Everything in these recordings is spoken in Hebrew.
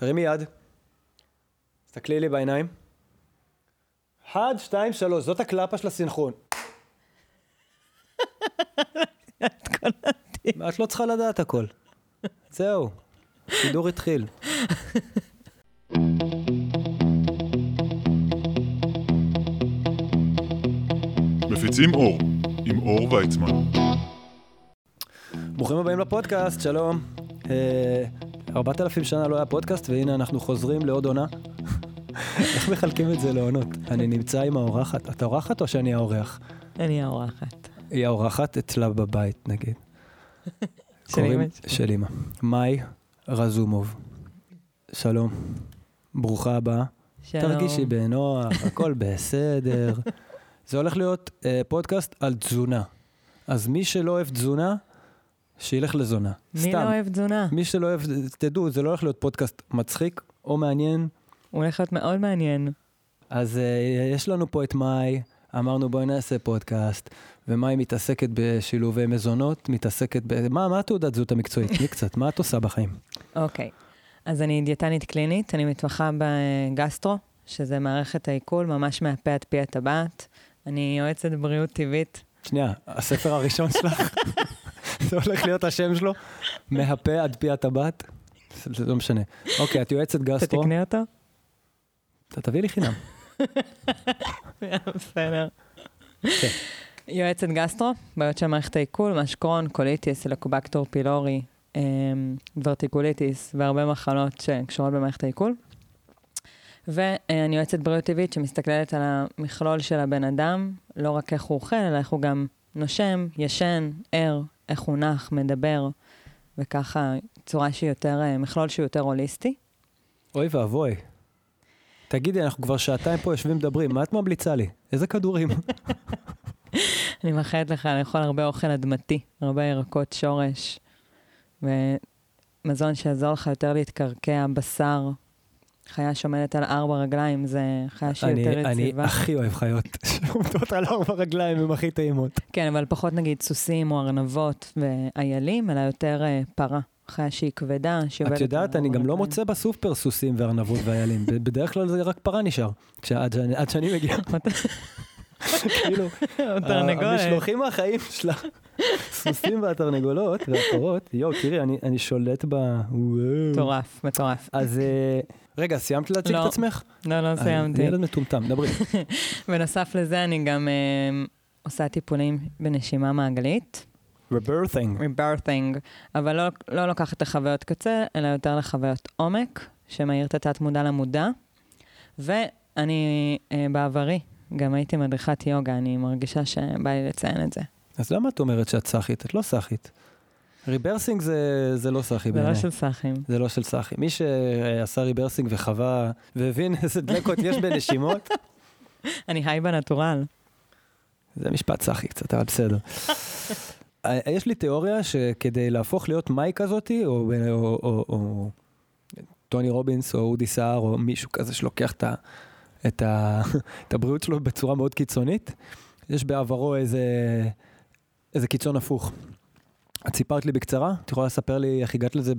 תרימי יד, תסתכלי לי בעיניים. 1, 2, 3, זאת הקלאפה של הסינכרון. את קולנתי. את לא צריכה לדעת הכל. זהו, שידור התחיל. מפיצים אור, עם אור ויצמן. ברוכים הבאים לפודקאסט, שלום. 4,000 שנה לא היה פודקאסט, והנה אנחנו חוזרים לעוד עונה. איך מחלקים את זה לעונות? אני נמצא עם האורחת. את האורחת או שאני האורח? אני האורחת. היא האורחת אצלה בבית, נגיד. של אמא. מאי רזומוב. שלום. ברוכה הבאה. שלום. תרגישי בנוח, הכל בסדר. זה הולך להיות פודקאסט על תזונה. אז מי שלא אוהב תזונה... שילך לזונה. מי לא אוהב תזונה? מי שלא אוהב, תדעו, זה לא הולך להיות פודקאסט מצחיק או מעניין. הוא הולך להיות מאוד מעניין. אז יש לנו פה את מאי, אמרנו בואי נעשה פודקאסט, ומאי מתעסקת בשילובי מזונות, מתעסקת ב... מה תעודת זהות המקצועית? תני קצת, מה את עושה בחיים? אוקיי, אז אני דיאטנית קלינית, אני מתמחה בגסטרו, שזה מערכת העיכול, ממש מהפה עד פי הטבעת. אני יועצת בריאות טבעית. שנייה, הספר הראשון שלך... זה הולך להיות השם שלו, מהפה עד פי הטבעת, זה לא משנה. אוקיי, את יועצת גסטרו. תתקנה אותו? אתה תביא לי חינם. בסדר. יועצת גסטרו, בעיות של מערכת העיכול, משקרון, קוליטיס, לקובקטור פילורי, ורטיקוליטיס, והרבה מחלות שקשורות במערכת העיכול. ואני יועצת בריאות טבעית שמסתכלת על המכלול של הבן אדם, לא רק איך הוא אוכל, אלא איך הוא גם נושם, ישן, ער, איך הוא נח, מדבר, וככה צורה שהיא יותר, מכלול שהיא יותר הוליסטי. אוי ואבוי. תגידי, אנחנו כבר שעתיים פה יושבים מדברים, מה את ממליצה לי? איזה כדורים? אני מאחלת לך לאכול הרבה אוכל אדמתי, הרבה ירקות שורש, ומזון שיעזור לך יותר להתקרקע, בשר, חיה שעומדת על 4 רגליים, זה חיה שהיא יותר יציבה. אני הכי אוהב חיות שעומדות על 4 רגליים, הן הכי טעימות. כן, אבל פחות נגיד סוסים או ארנבות ואיילים, אלא יותר פרה. חיה שהיא כבדה, שעובדת... את יודעת, אני גם לא מוצא בסופר סוסים וארנבות ואיילים. בדרך כלל זה רק פרה נשאר. עד שאני מגיע... כאילו, המשלוחים החיים שלה, סוסים והתרנגולות והפרות, יו, תראי, אני שולט ב... מטורף, מטורף. אז... רגע, סיימת להציג את עצמך? לא סיימתי. ילד מטומטם, דברי. בנוסף לזה, אני גם עושה טיפולים בנשימה מעגלית. Rebirthing. אבל לא לוקחת לחוויות קצה, אלא יותר לחוויות עומק, שמאיר את התת-מודע למודע. ואני בעברי, גם הייתי מדריכת יוגה, אני מרגישה שבא לי לציין את זה. אז למה את אומרת שאת סחית? את לא סחית. ריברסינג זה לא סחי בעיני. זה לא של סחים. זה לא של סחי. מי שעשה ריברסינג וחווה, והבין איזה דלקות יש בנשימות. אני היי בנטורל. זה משפט סחי קצת, אבל בסדר. יש לי תיאוריה שכדי להפוך להיות מאי כזאת, או טוני רובינס, או אודי סער, או מישהו כזה שלוקח את הבריאות שלו בצורה מאוד קיצונית, יש בעברו איזה קיצון הפוך. את סיפרת לי בקצרה? את יכולה לספר לי איך הגעת לזה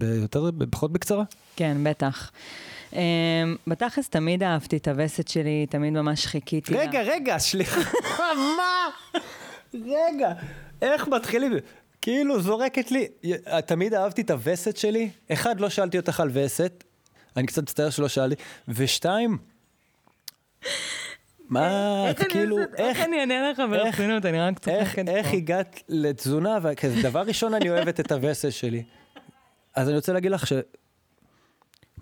פחות בקצרה? כן, בטח. בתכלס תמיד אהבתי את הווסת שלי, תמיד ממש חיכיתי. רגע, סליחה. מה? רגע, איך מתחילים? כאילו זורקת לי, תמיד אהבתי את הווסת שלי. 1, לא שאלתי אותך על וסת. אני קצת מצטער שלא שאלתי. 2, מה, כאילו, איך אני אענה לך ברצינות, אני רק צוחקת פה. איך הגעת לתזונה, וכזה דבר ראשון אני אוהבת את הווסת שלי. אז אני רוצה להגיד לך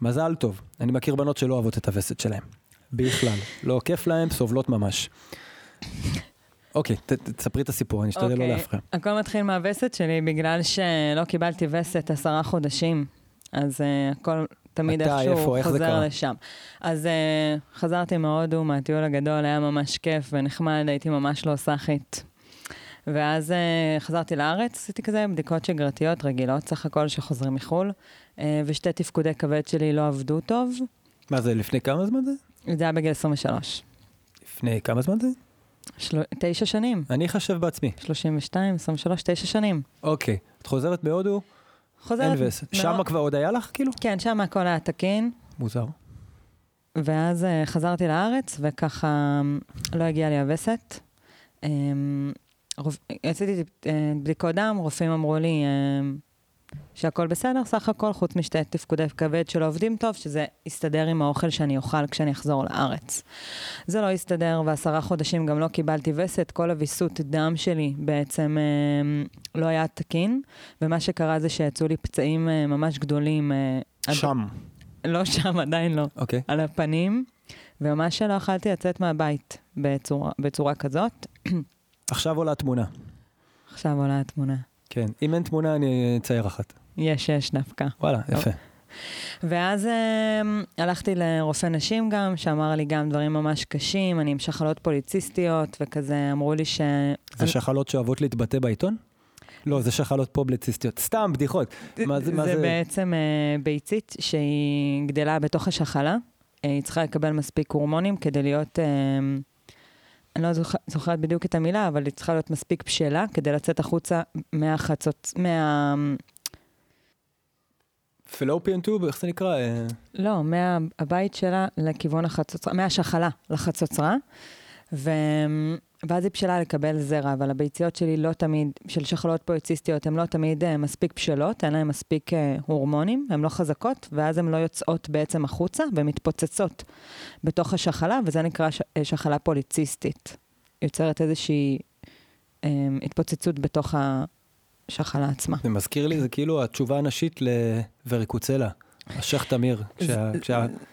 מזל טוב, אני מכיר בנות שלא אוהבות את הווסת שלהם. בכלל, לא כיף להם, סובלות ממש. אוקיי, תספרי את הסיפור, אני אשתדל לא להפריע. הכל מתחיל מהווסת שלי, בגלל שלא קיבלתי וסת 10 חודשים, אז הכל... תמיד איכשהו חוזר לשם. אז חזרתי מהודו, מהטיול הגדול, היה ממש כיף ונחמד, הייתי ממש לא סחית. ואז חזרתי לארץ, עשיתי כזה בדיקות שגרתיות רגילות, סך הכל שחוזרים מחול, ושתי תפקודי כבד שלי לא עבדו טוב. מה זה, לפני כמה זמן זה? זה היה בגיל 23. לפני כמה זמן זה? 9 שנים. אני חשב בעצמי. 32, 23, 9 שנים. אוקיי, את חוזרת בהודו? שם כבר עוד היה לך, כאילו? כן, שם הכל היה תקין, מוזר. ואז חזרתי לארץ, וככה לא הגיעה לי הווסת. עשיתי בדיקות דם, רופאים אמרו לי שהכל בסדר, סך הכל, חוץ משתי תפקודי כבד שלא עובדים טוב, שזה יסתדר עם האוכל שאני אוכל כשאני אחזור לארץ. זה לא יסתדר, ו10 חודשים גם לא קיבלתי וסת, כל הוויסות דם שלי בעצם לא היה תקין, ומה שקרה זה שיצאו לי פצעים ממש גדולים. שם. לא שם, עדיין לא. אוקיי. על הפנים, וממש שלא אכלתי לצאת מהבית בצורה כזאת. עכשיו עולה התמונה. עכשיו עולה התמונה. כן, אם אין תמונה אני אצייר אחת. יש דווקא. וואלה, יפה. ואז הלכתי לרופא נשים גם, שאמר לי גם דברים ממש קשים, אני עם שחלות פוליציסטיות וכזה, אמרו לי ש... זה שחלות שאוהבות להתבטא בעיתון? לא, זה שחלות פובליציסטיות, סתם בדיחות. זה בעצם ביצית שהיא גדלה בתוך השחלה, היא צריכה לקבל מספיק הורמונים כדי להיות... אני לא זוכרת בדיוק את המילה, אבל היא צריכה להיות מספיק בשלה, כדי לצאת החוצה מהחצות, מה... פלופיאן טוב, איך זה נקרא? לא, מהבית שלה לכיוון החצוצרה, מהשחלה לחצוצרה, ואז היא בשלה לקבל זרע, אבל הביציות שלי לא תמיד, של שחלות פוליציסטיות, הן לא תמיד מספיק בשלות, אין להן מספיק הורמונים, הן לא חזקות, ואז הן לא יוצאות בעצם החוצה, והן מתפוצצות בתוך השחלה, וזה נקרא שחלה פוליציסטית. יוצרת איזושהי התפוצצות בתוך השחלה עצמה. זה מזכיר לי, זה כאילו התשובה הנשית לווריקוצלה. השח תמיר,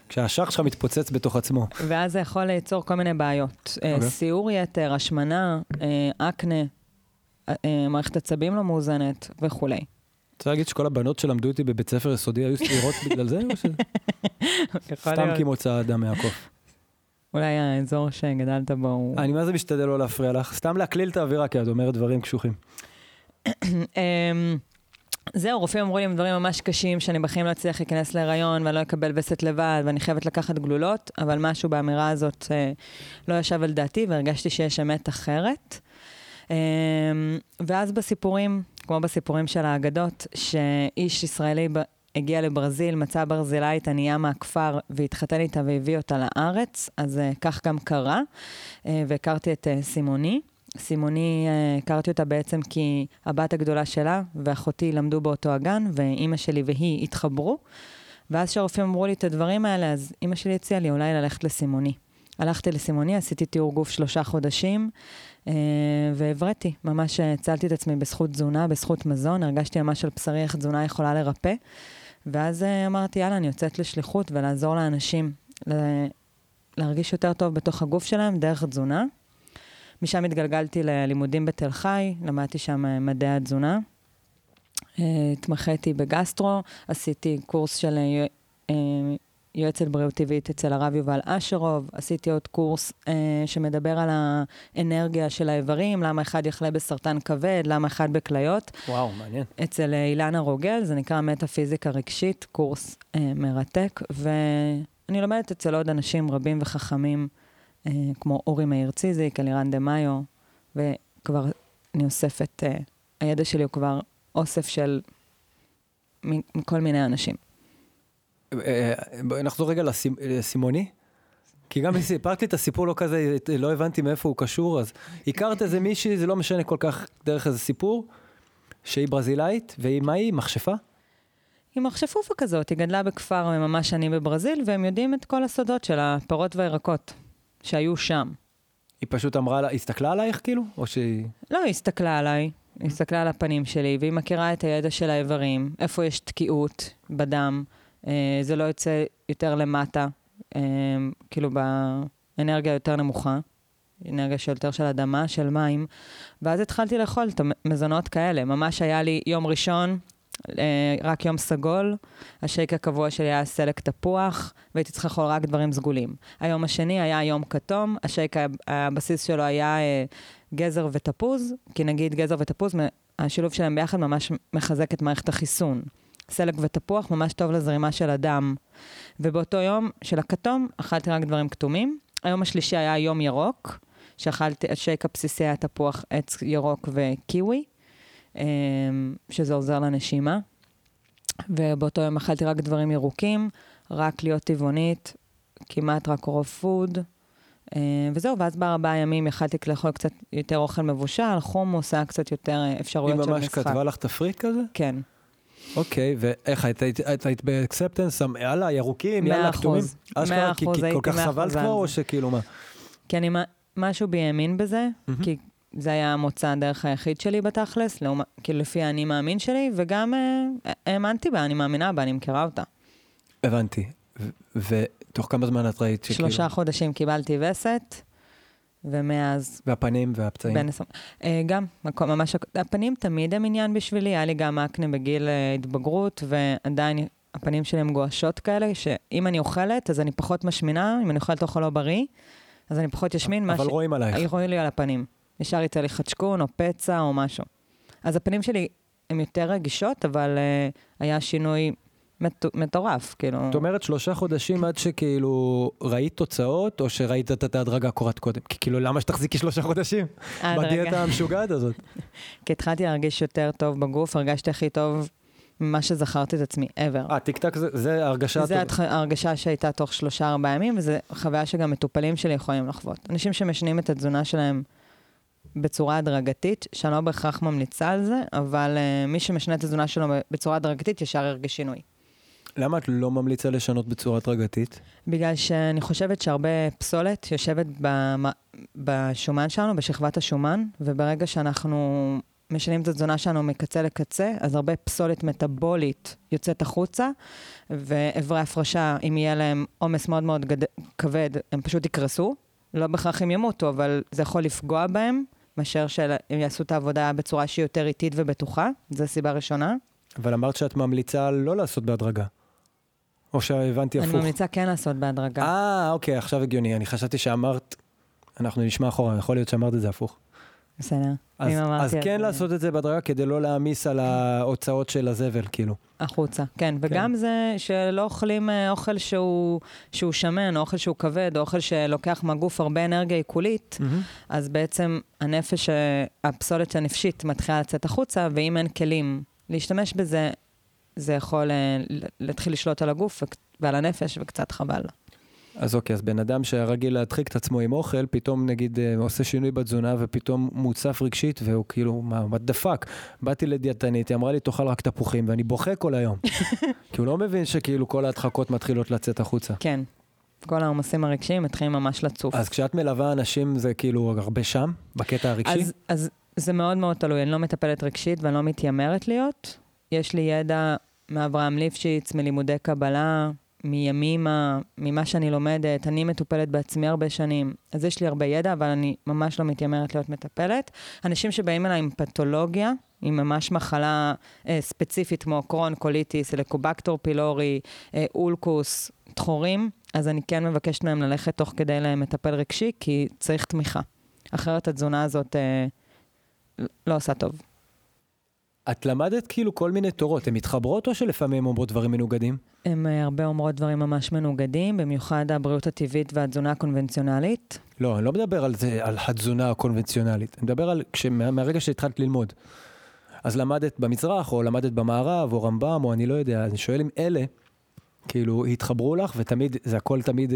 כשהשח שלך מתפוצץ בתוך עצמו. ואז זה יכול ליצור כל מיני בעיות. סיור יתר, השמנה, אקנה, מערכת עצבים לא מאוזנת וכו'. צריך להגיד שכל הבנות שלמדו אותי בבית ספר יסודי היו סבירות בגלל זה? סתם כמוצא אדם מהקוף. אולי האזור שגדלת בו... אני מה זה משתדל לא להפריע לך? סתם להקליל את האווירה, כי את אומרת דברים קשוחים. זהו, רופאים אמרו לי עם דברים ממש קשים, שאני בחיים לא אצליח להיכנס להיריון, ואני לא אקבל וסת לבד, ואני חייבת לקחת גלולות, אבל משהו באמירה הזאת לא ישב על דעתי, והרגשתי שיש אמת אחרת. ואז בסיפורים, כמו בסיפורים של האגדות, שאיש ישראלי הגיע לברזיל, מצא ברזילאית ענייה מהכפר, והתחתן איתה והביא אותה לארץ, אז כך גם קרה, והכרתי את סימוני. סימוני, הכרתי אותה בעצם כי הבת הגדולה שלה ואחותי למדו באותו הגן, ואימא שלי והיא התחברו, ואז שהרופאים אמרו לי את הדברים האלה, אז אימא שלי הציעה לי אולי ללכת לסימוני. הלכתי לסימוני, עשיתי תיאור גוף 3 חודשים, ועברתי, ממש הצלתי את עצמי בזכות תזונה, בזכות מזון, הרגשתי ממש על בשרי איך תזונה יכולה לרפא, ואז אמרתי, יאללה, אני יוצאת לשליחות ולעזור לאנשים, להרגיש יותר טוב בתוך הגוף שלהם דרך תזונה. משם התגלגלתי ללימודים בתל חי, למדתי שם מדעי התזונה, התמחיתי בגסטרו, עשיתי קורס של יועצת בריאות טבעית אצל הרב יובל אשרוב, עשיתי עוד קורס שמדבר על האנרגיה של האיברים, למה אחד יחלה בסרטן כבד, למה אחד בכליות. וואו, מעניין. אצל אילנה רוגל, זה נקרא מטאפיזיקה רגשית, קורס מרתק, ואני לומדת אצל עוד אנשים רבים וחכמים, כמו אורי מיירציזיק, אלירן דמאיו, וכבר אני אוספת, הידע שלי הוא כבר אוסף של כל מיני אנשים. נחזור רגע לסימוני, כי גם סיפרתי את הסיפור לא כזה, לא הבנתי מאיפה הוא קשור, אז הכרת איזה מישהי, זה לא משנה כל כך דרך איזה סיפור, שהיא ברזילאית, והיא מה היא? מכשפה? היא מכשפופה כזאת, היא גדלה בכפר ממש אני בברזיל, והם יודעים את כל הסודות של הפירות והירקות. שהיו שם. היא פשוט אמרה לה, הסתכלה עלייך כאילו? או שהיא... לא, היא הסתכלה עליי, היא הסתכלה על הפנים שלי, והיא מכירה את הידע של האיברים, איפה יש תקיעות בדם, זה לא יוצא יותר למטה, כאילו באנרגיה יותר נמוכה, אנרגיה שיותר של אדמה, של מים, ואז התחלתי לאכול את המזונות כאלה, ממש היה לי יום ראשון, רק יום סגול, השייק הקבוע שלי היה סלק תפוח, והייתי צריכה לאכול רק דברים סגולים. היום השני היה יום כתום, השייק הבסיס שלו היה גזר ותפוז, כי נגיד גזר ותפוז, השילוב שלהם ביחד ממש מחזק את מערכת החיסון. סלק ותפוח ממש טוב לזרימה של הדם. ובאותו יום של הכתום, אכלתי רק דברים כתומים. היום השלישי היה יום ירוק, שאכלתי, השייק הבסיסי היה תפוח, עץ ירוק וקיווי, שזה עוזר לנשימה, ובאותו יום אכלתי רק דברים ירוקים, רק להיות טבעונית, כמעט רק raw food, וזהו, ואז בארבעה ימים יכלתי לאכול קצת יותר אוכל מבושל, חומוס, היה קצת יותר אפשרויות של משחק. היא ממש כתבה לך תפריט כזה? כן. אוקיי, ואיך, היית באקספטנס, יאללה, ירוקים, יאללה, כתומים? 100%, הייתי 100%. כל כך סבלת כבר, או שכאילו מה? כי אני משהו בימין בזה, כי זה היה המוצא הדרך היחיד שלי בתכלס, כאילו לפי האני מאמין שלי, וגם האמנתי בה, אני מאמינה בה, אני מכירה אותה. הבנתי. ותוך כמה זמן את ראית שכאילו? 3 חודשים קיבלתי וסת, ומאז... והפנים והפצעים? גם, ממש... הפנים תמיד הם עניין בשבילי, היה לי גם אקנה בגיל התבגרות, ועדיין הפנים שלי הם גועשות כאלה, שאם אני אוכלת, אז אני פחות משמינה, אם אני אוכלת אוכל לא בריא, אז אני פחות ישמין. אבל רואים עלייך. רואים לי על הפנים. נשאר איתה לי חדשקון, או פצע, או משהו. אז הפנים שלי הן יותר רגישות, אבל היה שינוי... מטורף, כאילו. זאת אומרת, 3 חודשים עד שכאילו ראית תוצאות, או שראית את ההדרגה קורת קודם? כי כאילו, למה שתחזיקי 3 חודשים? בדיאטה המשוגעת הזאת. כי התחלתי להרגיש יותר טוב בגוף, הרגשתי הכי טוב ממה שזכרתי את עצמי, ever. טיק-טק זה הרגשה... זה הרגשה שהייתה תוך 3-4 ימים, וזו חוויה שגם מטופלים שלי יכולים לחוות. אנשים שמשנים את התזונה שלהם בצורה הדרגתית, שאני לא בהכרח ממליצה על זה, אבל מי שמשנה את התזונה שלו בצורה הדרגתית, ישר הרגיש שינוי. למה את לא ממליצה לשנות בצורה דרגתית? בגלל שאני חושבת שהרבה פסולת יושבת בשומן שלנו, בשכבת השומן, וברגע שאנחנו משנים את התזונה שלנו מקצה לקצה, אז הרבה פסולת מטאבולית יוצאת החוצה, ואברי הפרשה, אם יהיה להם עומס מאוד מאוד כבד, הם פשוט יקרסו. לא בהכרח הם ימותו, אבל זה יכול לפגוע בהם, מאשר שהם יעשו את העבודה בצורה שהיא יותר איטית ובטוחה. זו הסיבה הראשונה. אבל אמרת שאת ממליצה לא לעשות בהדרגה. או שהבנתי הפוך. אני ממליצה כן לעשות בהדרגה. אוקיי, עכשיו הגיוני. אני חשבתי שאמרת, אנחנו נשמע אחורה, יכול להיות שאמרת את זה הפוך. בסדר. אז כן לעשות את זה בהדרגה, כדי לא להעמיס על ההוצאות של הזבל, כאילו. החוצה, כן. וגם זה שלא אוכלים אוכל שהוא שמן, אוכל שהוא כבד, אוכל שלוקח מהגוף הרבה אנרגיה עיקולית, אז בעצם הנפש, הפסולת הנפשית מתחילה לצאת החוצה, ואם אין כלים להשתמש בזה, זה יכול להתחיל לשלוט על הגוף ועל הנפש, וקצת חבל. אז אוקיי, אז בן אדם שרגיל להדחיק את עצמו עם אוכל, פתאום נגיד עושה שינוי בתזונה, ופתאום מוצף רגשית, והוא כאילו, מה דפק? באתי לדיאטנית, היא אמרה לי, תאכל רק תפוחים, ואני בוכה כל היום. כי הוא לא מבין שכאילו כל ההדחקות מתחילות לצאת החוצה. כן, כל העומסים הרגשיים מתחילים ממש לצוף. אז כשאת מלווה אנשים, זה כאילו הרבה שם, בקטע הרגשי? אז זה מאוד מאוד תלוי, אני לא מטפלת רגשית ואני לא מתיימרת להיות. יש לי ידע מאברהם ליפשיץ, מלימודי קבלה, מימימה, ממה שאני לומדת, אני מטופלת בעצמי הרבה שנים. אז יש לי הרבה ידע, אבל אני ממש לא מתיימרת להיות מטפלת. אנשים שבאים אליי עם פתולוגיה, עם ממש מחלה ספציפית כמו קרון, קוליטיס, אלקובקטור פילורי, אולקוס, תחורים, אז אני כן מבקשת מהם ללכת תוך כדי להם מטפל רגשי, כי צריך תמיכה. אחרת התזונה הזאת... לא עושה טוב. את למדת כאילו כל מיני תורות, הן מתחברות או שלפעמים אומרות דברים מנוגדים? הן הרבה אומרות דברים ממש מנוגדים, במיוחד הבריאות הטבעית והתזונה הקונבנציונלית. לא, אני לא מדבר על זה, על התזונה הקונבנציונלית. אני מדבר על מהרגע שהתחלת ללמוד. אז למדת במזרח, או למדת במערב, או רמב"ם, או אני לא יודע. אני שואל אם אלה, כאילו, התחברו לך, ותמיד, זה הכל תמיד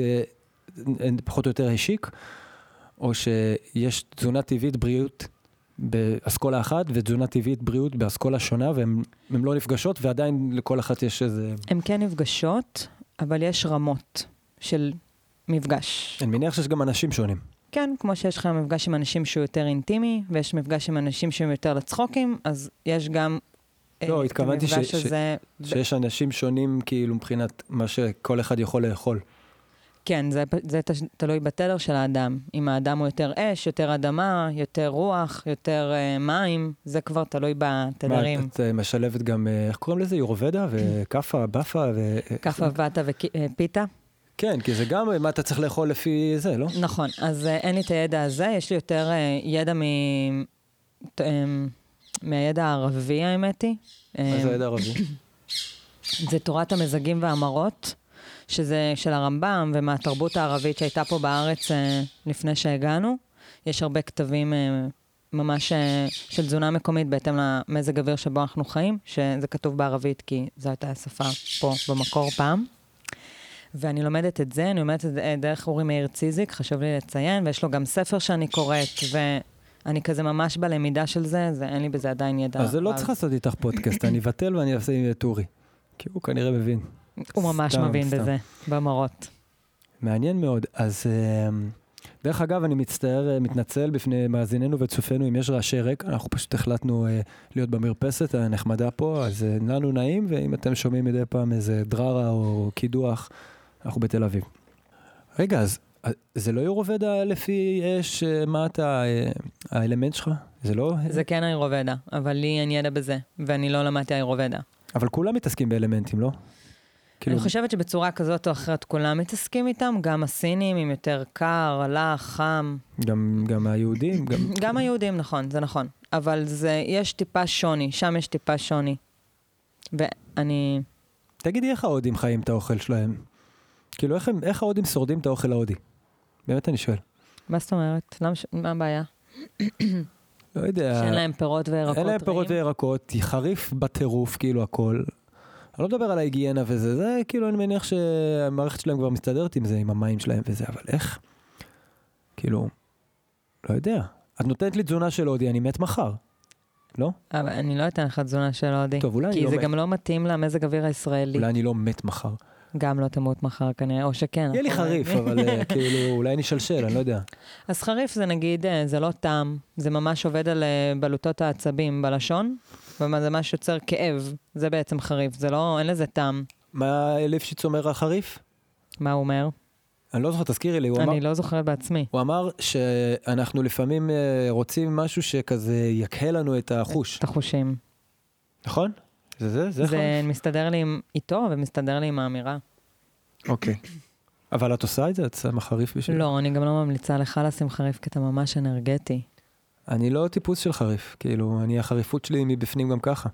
פחות או יותר השיק, או שיש תזונה טבעית, בריאות באסכולה אחת, ותזונה טבעית בריאות באסכולה שונה, והן לא נפגשות, ועדיין לכל אחת יש איזה... הן כן נפגשות, אבל יש רמות של מפגש. אני מניח שיש גם אנשים שונים. כן, כמו שיש לך מפגש עם אנשים שהוא יותר אינטימי, ויש מפגש עם אנשים שהם יותר לצחוקים, אז יש גם... לא, התכוונתי שיש אנשים שונים, כאילו מבחינת מה שכל אחד יכול לאכול. כן, זה תלוי בתדר של האדם. אם האדם הוא יותר אש, יותר אדמה, יותר רוח, יותר מים, זה כבר תלוי בתדרים. את משלבת גם, איך קוראים לזה? יורובדה וקפה, בפה ו... קפה, בתה ופיתה. כן, כי זה גם מה אתה צריך לאכול לפי זה, לא? נכון, אז אין לי את הידע הזה, יש לי יותר ידע מהידע הערבי, האמת היא. מה זה הידע הערבי? זה תורת המזגים והאמרות. שזה של הרמב"ם, ומהתרבות הערבית שהייתה פה בארץ לפני שהגענו. יש הרבה כתבים ממש של תזונה מקומית, בהתאם למזג אוויר שבו אנחנו חיים, שזה כתוב בערבית, כי זו הייתה השפה פה במקור פעם. ואני לומדת את זה, אני לומדת את זה דרך אורי מיירציזיק, חשוב לי לציין, ויש לו גם ספר שאני קוראת, ואני כזה ממש בלמידה של זה, אין לי בזה עדיין ידע. אז זה לא צריך לעשות איתך פודקאסט, אני אבטל ואני אעשה עם אורי, כי הוא כנראה מבין. הוא ממש מבין בזה, במרות. מעניין מאוד, אז... דרך אגב, אני מצטער, מתנצל בפני מאזיננו וצופינו, אם יש רעשי רקע, אנחנו פשוט החלטנו להיות במרפסת הנחמדה פה, אז לנו נעים, ואם אתם שומעים מדי פעם איזה דררה או קידוח, אנחנו בתל אביב. רגע, אז זה לא יורובדה לפי אש, מה אתה, האלמנט שלך? זה לא? זה כן היורובדה, אבל לי אין ידע בזה, ואני לא למדתי היורובדה. אבל כולם מתעסקים באלמנטים, לא? אני חושבת שבצורה כזאת או אחרת כולם מתעסקים איתם, גם הסינים, עם יותר קר, הלך, חם. גם היהודים. גם היהודים, נכון, זה נכון. אבל יש טיפה שוני, שם יש טיפה שוני. ואני... תגידי, איך ההודים חיים את האוכל שלהם? כאילו, איך ההודים שורדים את האוכל ההודי? באמת אני שואל. מה זאת אומרת? מה הבעיה? לא יודע. שאין להם פירות וירקות רעים? אין להם פירות וירקות, חריף בטירוף, כאילו, הכל... אני לא מדבר על ההיגיינה וזה, זה כאילו אני מניח שהמערכת שלהם כבר מסתדרת עם זה, עם המים שלהם וזה, אבל איך? כאילו, לא יודע. את נותנת לי תזונה של הודי, אני מת מחר, לא? אבל אני לא אתן לך תזונה של הודי. טוב, אולי אני לא מת. כי זה גם לא מתאים למזג אוויר הישראלי. אולי אני לא מת מחר. גם לא תמות מחר כנראה, או שכן. יהיה לי חריף, אבל כאילו, אולי נשלשל, אני לא יודע. אז חריף זה נגיד, זה לא טעם, זה ממש עובד על בלוטות העצבים בלשון, וזה מה שיוצר כאב, זה בעצם חריף, זה לא, אין לזה טעם. מה ליפשיץ אומר החריף? מה הוא אומר? אני לא זוכר, תזכירי לי, הוא אמר... אני לא זוכרת בעצמי. הוא אמר שאנחנו לפעמים רוצים משהו שכזה יקהל לנו את החוש. את החושים. נכון? זה מסתדר לי איתו ומסתדר לי עם האמירה. אוקיי. אבל את עושה את זה? את שמה חריף בשביל? לא, אני גם לא ממליצה לך לשים חריף כי אתה ממש אנרגטי. אני לא טיפוס של חריף, כאילו, החריפות שלי מבפנים גם ככה.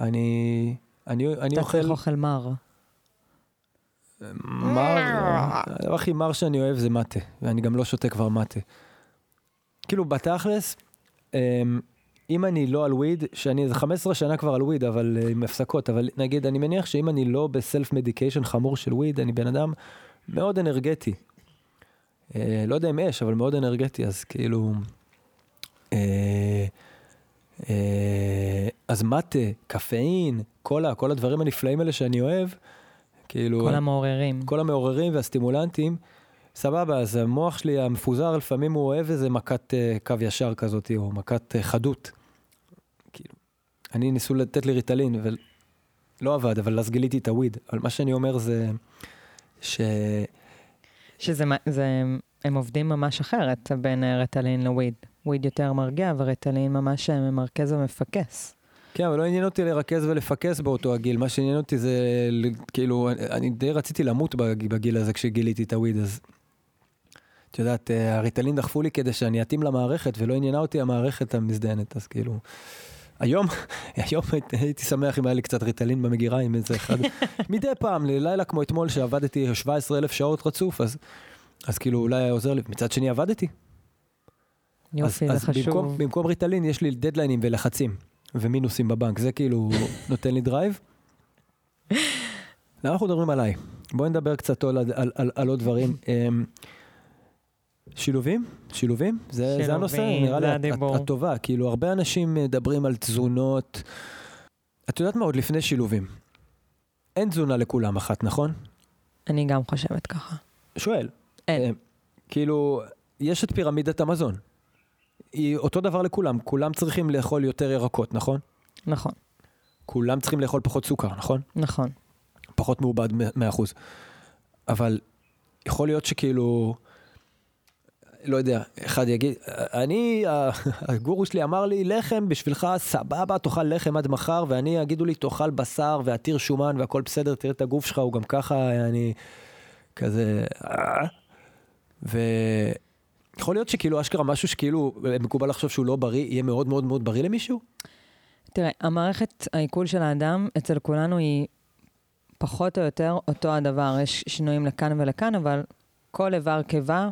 אני אוכל... אתה צריך אוכל מר. מר, הדבר הכי מר שאני אוהב זה מטה, ואני גם לא שותה כבר מטה. כאילו, בתכלס, אם אני לא על וויד, שאני 15 שנה כבר על וויד, אבל עם הפסקות, אבל נגיד, אני מניח שאם אני לא בסלף מדיקיישן חמור של וויד, אני בן אדם מאוד אנרגטי. לא יודע אם אש, אבל מאוד אנרגטי, אז כאילו... אז מטה, קפאין, קולה, כל הדברים הנפלאים האלה שאני אוהב, כאילו... כל המעוררים. כל המעוררים והסטימולנטים, סבבה, אז המוח שלי המפוזר, לפעמים הוא אוהב איזה מכת קו ישר כזאת, או מכת חדות. כאילו, אני ניסו לתת לי ריטלין, ולא עבד, אבל אז גיליתי את הוויד. אבל מה שאני אומר זה, הם עובדים ממש אחרת בין ריטלין לוויד. וויד יותר מרגיע, וריטלין ממש ממרכז ומפקס. כן, אבל לא עניין אותי לרכז ולפקס באותו הגיל. מה שעניין אותי זה, כאילו, אני די רציתי למות בגיל הזה כשגיליתי את הוויד, אז... את יודעת, הריטלין דחפו לי כדי שאני אתאים למערכת, ולא עניינה אותי המערכת המזדיינת, אז כאילו... היום הייתי שמח אם היה לי קצת ריטלין במגירה עם איזה אחד. מדי פעם, ללילה כמו אתמול שעבדתי 17,000 שעות רצוף, אז כאילו אולי היה עוזר לי. מצד שני עבדתי. יופי, זה חשוב. אז במקום ריטלין יש לי דדליינים ולחצים. ומינוסים בבנק, זה כאילו נותן לי דרייב. אנחנו מדברים עליי. בואו נדבר קצת על עוד דברים. שילובים? שילובים? זה הנושא, נראה לי הטובה. כאילו, הרבה אנשים מדברים על תזונות. את יודעת מה עוד לפני שילובים? אין תזונה לכולם אחת, נכון? אני גם חושבת ככה. שואל. אין. כאילו, יש את פירמידת המזון. היא אותו דבר לכולם, כולם צריכים לאכול יותר ירקות, נכון? נכון. כולם צריכים לאכול פחות סוכר, נכון? נכון. פחות מעובד 100%. אבל יכול להיות שכאילו, לא יודע, אחד יגיד, אני, הגורו שלי אמר לי, לחם בשבילך, סבבה, תאכל לחם עד מחר, ואני אגידו לי, תאכל בשר ועתיר שומן והכל בסדר, תראה את הגוף שלך, הוא גם ככה, אני כזה, יכול להיות שכאילו אשכרה משהו שכאילו מקובל לחשוב שהוא לא בריא, יהיה מאוד מאוד מאוד בריא למישהו? תראה, המערכת העיכול של האדם אצל כולנו היא פחות או יותר אותו הדבר. יש שינויים לכאן ולכאן, אבל כל איבר קיבה,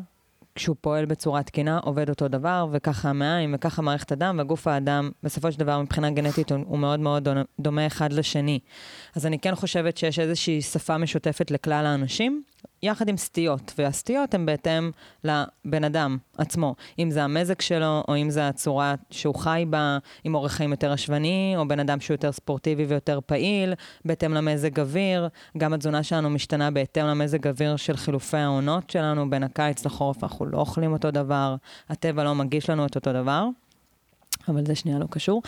כשהוא פועל בצורה תקינה, עובד אותו דבר, וככה המעיים, וככה מערכת הדם, וגוף האדם, בסופו של דבר, מבחינה גנטית, הוא מאוד מאוד דומה אחד לשני. אז אני כן חושבת שיש איזושהי שפה משותפת לכלל האנשים, יחד עם סטיות, והסטיות הן בהתאם לבן אדם עצמו, אם זה המזג שלו, או אם זה הצורה שהוא חי בה, עם אורח חיים יותר עשווני, או בן אדם שהוא יותר ספורטיבי ויותר פעיל, בהתאם למזג אוויר, גם התזונה שלנו משתנה בהתאם למזג אוויר של חילופי העונות שלנו, בין הקיץ לחורף, אנחנו לא אוכלים אותו דבר, הטבע לא מגיש לנו את אותו דבר, אבל זה שנייה לא קשור,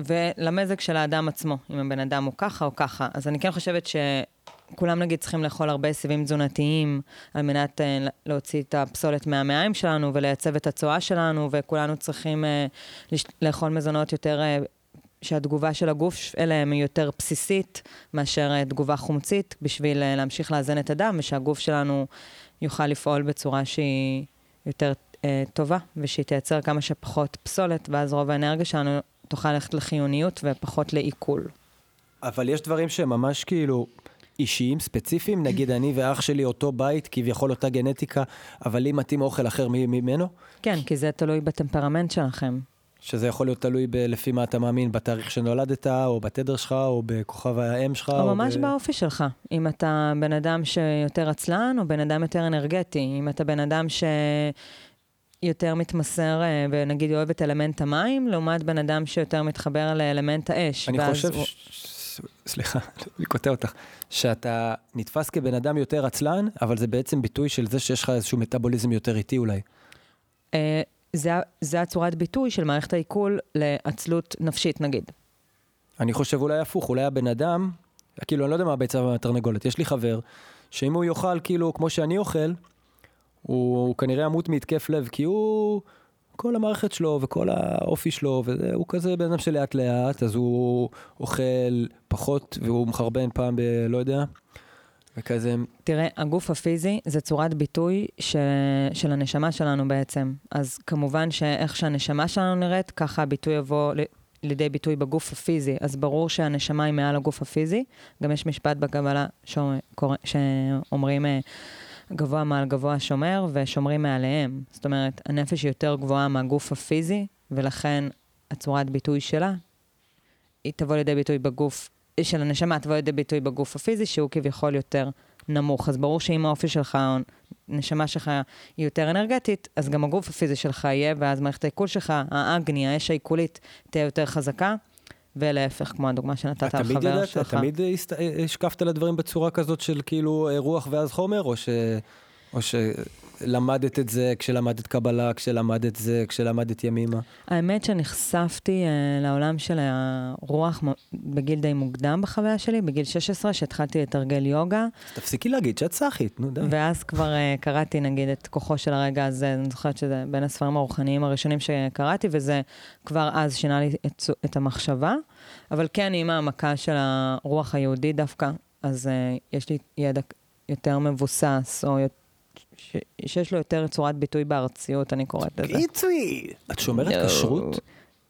ולמזג של האדם עצמו, אם הבן אדם הוא ככה או ככה, אז אני כן חושבת ש... כולם נגיד צריכים לאכול הרבה סיבים תזונתיים על מנת להוציא את הפסולת מהמעיים שלנו ולייצב את הצואה שלנו, וכולנו צריכים לאכול מזונות יותר, שהתגובה של הגוף אליהם היא יותר בסיסית מאשר תגובה חומצית, בשביל להמשיך לאזן את הדם, ושהגוף שלנו יוכל לפעול בצורה שהיא יותר טובה, ושהיא תייצר כמה שפחות פסולת, ואז רוב האנרגיה שלנו תוכל ללכת לחיוניות ופחות לעיכול. אבל יש דברים שממש כאילו... אישיים ספציפיים, נגיד אני ואח שלי אותו בית, כביכול אותה גנטיקה, אבל לי מתאים אוכל אחר ממנו? כן, כי זה תלוי בטמפרמנט שלכם. שזה יכול להיות תלוי לפי מה אתה מאמין, בתאריך שנולדת, או בתדר שלך, או בכוכב האם שלך. או ממש באופי שלך. אם אתה בן אדם שיותר עצלן, או בן אדם יותר אנרגטי. אם אתה בן אדם שיותר מתמסר, ונגיד אוהב את אלמנט המים, לעומת בן אדם שיותר מתחבר לאלמנט האש. אני חושב סליחה, אני קוטע אותך, שאתה נתפס כבן אדם יותר עצלן, אבל זה בעצם ביטוי של זה שיש לך איזשהו מטאבוליזם יותר איטי אולי. זה הצורת ביטוי של מערכת העיכול לעצלות נפשית נגיד. אני חושב אולי הפוך, אולי הבן אדם, כאילו אני לא יודע מה הביצה והתרנגולת, יש לי חבר, שאם הוא יאכל כאילו כמו שאני אוכל, הוא כנראה עמות מהתקף לב, כי הוא... כל המערכת שלו וכל האופי שלו, והוא כזה בן אדם שלאט לאט, אז הוא אוכל פחות, והוא מחרבן פעם בלא יודע, וכזה... תראה, הגוף הפיזי זה צורת ביטוי של הנשמה שלנו בעצם, אז כמובן שאיך שהנשמה שלנו נראית, ככה הביטוי יבוא לידי ביטוי בגוף הפיזי, אז ברור שהנשמה היא מעל הגוף הפיזי, גם יש משפט בקבלה שאומרים... גבוה מעל גבוה שומר, ושומרים מעליהם. זאת אומרת, הנפש היא יותר גבוהה מהגוף הפיזי, ולכן הצורת ביטוי שלה, היא תבוא לידי ביטוי בגוף, של הנשמה תבוא לידי ביטוי בגוף הפיזי, שהוא כביכול יותר נמוך. אז ברור שאם האופי שלך, הנשמה שלך היא יותר אנרגטית, אז גם הגוף הפיזי שלך יהיה, ואז מערכת העיכול שלך, האגני, האש העיכולית, תהיה יותר חזקה, ולהפך, כמו הדוגמה שנתת על חבר שלך. תמיד השקפת על הדברים בצורה כזאת של כאילו רוח ואז חומר, או שלמדת את זה כשלמדת קבלה, כשלמדת זה, כשלמדת ימימה? האמת שנחשפתי לעולם של הרוח בגיל די מוקדם בחוויה שלי, בגיל 16, שהתחלתי לתרגל יוגה. תפסיקי להגיד שאת סחית, נו די. ואז כבר קראתי, נגיד, את כוחו של הרגע הזה, אני זוכרת שזה בין הספרים הרוחניים הראשונים שקראתי, וזה כבר אז שינה לי את המחשבה, אבל כן עם העמקה של הרוח היהודי דווקא, אז יש לי ידע יותר מבוסס, או יותר, שיש לו יותר צורת ביטוי בארציות, אני קוראת לזה. פיצוי! את שומרת כשרות?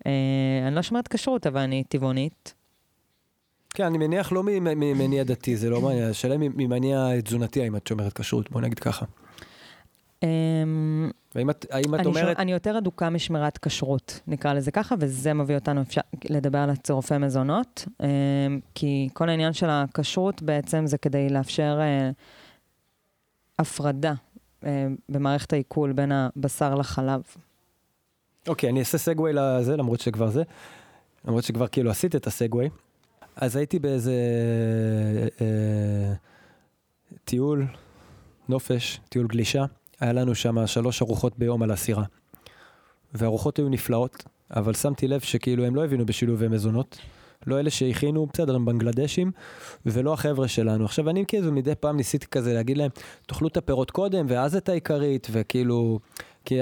אני לא שומרת כשרות, אבל אני טבעונית. כן, אני מניח לא ממניע דתי, זה לא מעניין, השאלה ממניע תזונתי, האם את שומרת כשרות, בוא נגיד ככה. אני יותר אדוקה משמרת כשרות, נקרא לזה ככה, וזה מביא אותנו לדבר על צירופי מזונות, כי כל העניין של הכשרות בעצם זה כדי לאפשר... הפרדה במערכת העיכול בין הבשר לחלב. אוקיי, אני אעשה סגווי לזה, למרות שכבר כאילו עשית את הסגווי. אז הייתי באיזה טיול נופש, טיול גלישה, היה לנו שם 3 ארוחות ביום על הסירה. והארוחות היו נפלאות, אבל שמתי לב שכאילו הם לא הבינו בשילובי מזונות, לא אלה שהכינו, בסדר, הם בנגלדשים, ולא החבר'ה שלנו. עכשיו, אני כאילו מדי פעם ניסיתי כזה להגיד להם, תאכלו את הפירות קודם, ואז את העיקרית, וכאילו, כי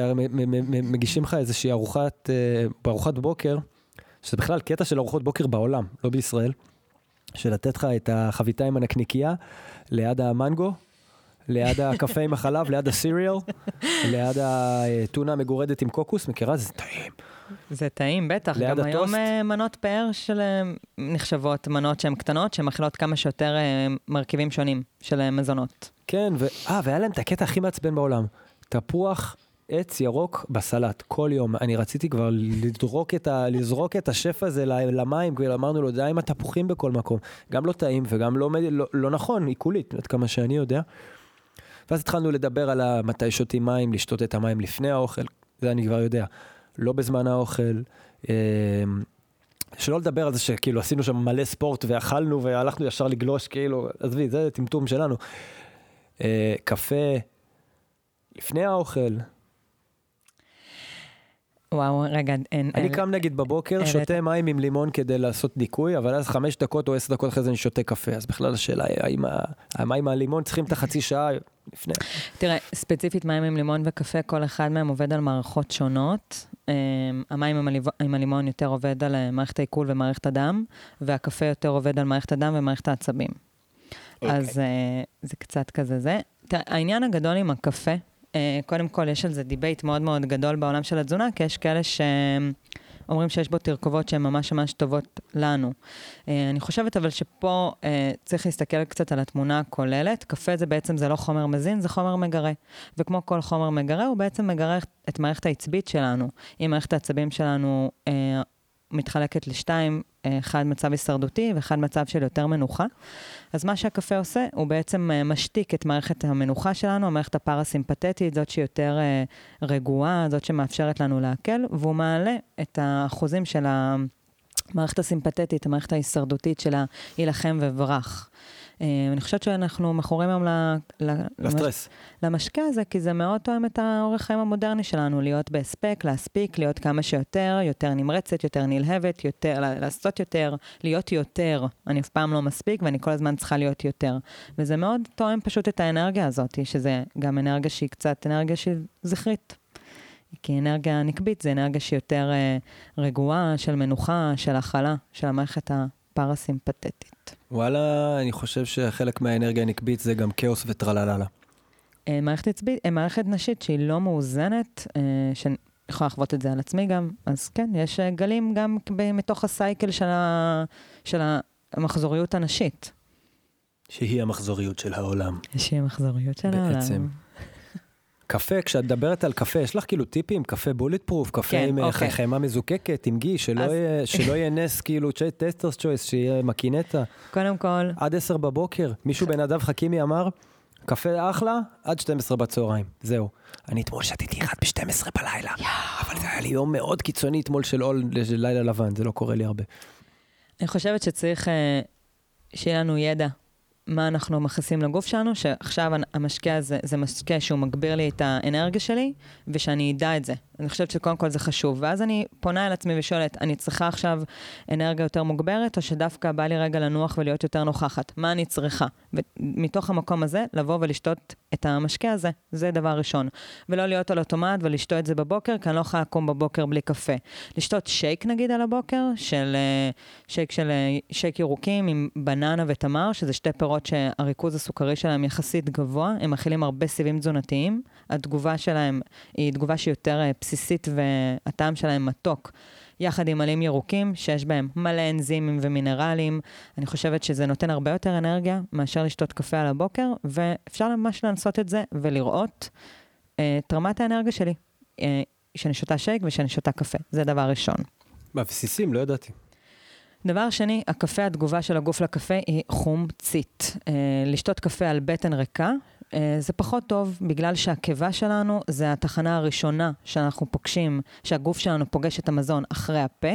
מגישים לך איזושהי ארוחת בוקר, שזה בכלל קטע של ארוחות בוקר בעולם, לא בישראל, שלתת לך את החביתה עם הנקניקייה, ליד המנגו, ליד הקפה עם החלב, ליד הסיריאל, ליד הטונה המגורדת עם קוקוס, מכירה? זה טעים. זה טעים, בטח. גם היום מנות פאר שלהם נחשבות מנות שהן קטנות, שהן מכילות כמה שיותר מרכיבים שונים של מזונות. כן, והיה להם את הקטע הכי מעצבן בעולם. תפוח, עץ ירוק בסלט, כל יום. אני רציתי כבר לזרוק את השף הזה למים, כבר אמרנו לו, די עם התפוחים בכל מקום. גם לא טעים וגם לא נכון, עיקולית, עד כמה שאני יודע. ואז התחלנו לדבר על מתי שותים מים, לשתות את המים לפני האוכל, זה אני כבר יודע, לא בזמן האוכל, שלא לדבר על זה שכאילו עשינו שם מלא ספורט ואכלנו והלכנו ישר לגלוש, כאילו, עזבי, זה טמטום שלנו. קפה, לפני האוכל. וואו, רגע. אני קם נגיד בבוקר, שותה מים עם לימון כדי לעשות דיכוי, אבל אז 5 דקות או 10 דקות אחרי זה אני שותה קפה, אז בכלל השאלה היא, האם המים הלימון צריכים את החצי שעה לפני? תראה, ספציפית מים עם לימון וקפה, כל אחד מהם עובד על מערכות שונות, המים עם הלימון יותר עובד על מערכת העיכול ומערכת הדם, והקפה יותר עובד על מערכת הדם ומערכת העצבים. אז זה קצת כזה זה. העניין הגדול עם הקפה, קודם כל יש על זה דיבייט מאוד מאוד גדול בעולם של התזונה, כי יש כאלה שאומרים שיש בו תרכובות שהן ממש ממש טובות לנו. אני חושבת אבל שפה צריך להסתכל קצת על התמונה הכוללת. קפה זה בעצם זה לא חומר מזין, זה חומר מגרה. וכמו כל חומר מגרה, הוא בעצם מגרה את מערכת העצבית שלנו. אם מערכת העצבים שלנו מתחלקת לשתיים, אחד מצב הישרדותי ואחד מצב של יותר מנוחה. אז מה שהקפה עושה, הוא בעצם משתיק את מערכת המנוחה שלנו, המערכת הפרסימפתטית, זאת שיותר רגועה, זאת שמאפשרת לנו להקל, והוא מעלה את האחוזים של המערכת הסימפתטית, המערכת ההישרדותית של הילחם וברח. אני חושבת שאנחנו מחורים היום למשקה הזה, כי זה מאוד תואם את האורח חיים המודרני שלנו, להיות בהספק, להספיק, להיות כמה שיותר, יותר נמרצת, יותר נלהבת, לעשות יותר, להיות יותר. אני אף פעם לא מספיק, ואני כל הזמן צריכה להיות יותר. וזה מאוד תואם פשוט את האנרגיה הזאת, שזה גם אנרגיה שהיא קצת אנרגיה שהיא זכרית. כי אנרגיה נקבית זה אנרגיה שהיא יותר רגועה, של מנוחה, של אכלה, של המערכת הפרסימפתטית. וואלה, אני חושב שחלק מהאנרגיה הנקבית זה גם כאוס וטרלללה. מערכת נשית שהיא לא מאוזנת, שאני יכולה לחוות את זה על עצמי גם, אז כן, יש גלים גם מתוך הסייקל של המחזוריות הנשית. שהיא המחזוריות של העולם. שהיא המחזוריות של העולם. בעצם. קפה, כשאת דברת על קפה, יש לך כאילו טיפים, קפה בולט פרוף, קפה עם חיימה מזוקקת, עם גי, שלא יהיה נס כאילו, טסטרס צ'ויס, שיהיה מקינטה. קודם כל. עד 10 בבוקר, מישהו בנדב חכימי אמר, קפה אחלה, עד 12 בצהריים, זהו. אני אתמול שתיתי אחד ב-12 בלילה, אבל זה היה לי יום מאוד קיצוני, אתמול של לילה לבן, זה לא קורה לי הרבה. אני חושבת שצריך שיהיה לנו ידע, מה אנחנו מכניסים לגוף שלנו, שעכשיו המשקה הזה, זה משקה שהוא מגביר לי את האנרגיה שלי, ושאני אדע את זה. אני חושבת שקודם כל זה חשוב, ואז אני פונה אל עצמי ושואלת, אני צריכה עכשיו אנרגיה יותר מוגברת, או שדווקא בא לי רגע לנוח ולהיות יותר נוכחת? מה אני צריכה? ומתוך המקום הזה, לבוא ולשתות את המשקה הזה, זה דבר ראשון. ולא להיות על אוטומט ולשתות את זה בבוקר, כי אני לא יכולה לקום בבוקר בלי קפה. לשתות שייק נגיד על הבוקר, שייק ירוקים עם בננה ותמר, שזה שתי פירות שהריכוז הסוכרי שלהם יחסית גבוה, הם מכילים הרבה סיבים תזונתיים, התגובה שלהם היא תגובה שיותר בסיסית והטעם שלהם מתוק, יחד עם עלים ירוקים שיש בהם מלא אנזימים ומינרלים. אני חושבת שזה נותן הרבה יותר אנרגיה מאשר לשתות קפה על הבוקר, ואפשר ממש לנסות את זה ולראות את רמת האנרגיה שלי, שאני שותה שייק ושאני שותה קפה, זה דבר ראשון. בבסיסים, לא ידעתי. דבר שני, הקפה, התגובה של הגוף לקפה היא חומצית. לשתות קפה על בטן ריקה, זה פחות טוב, בגלל שהקיבה שלנו זה התחנה הראשונה שאנחנו פוגשים, שהגוף שלנו פוגש את המזון אחרי הפה,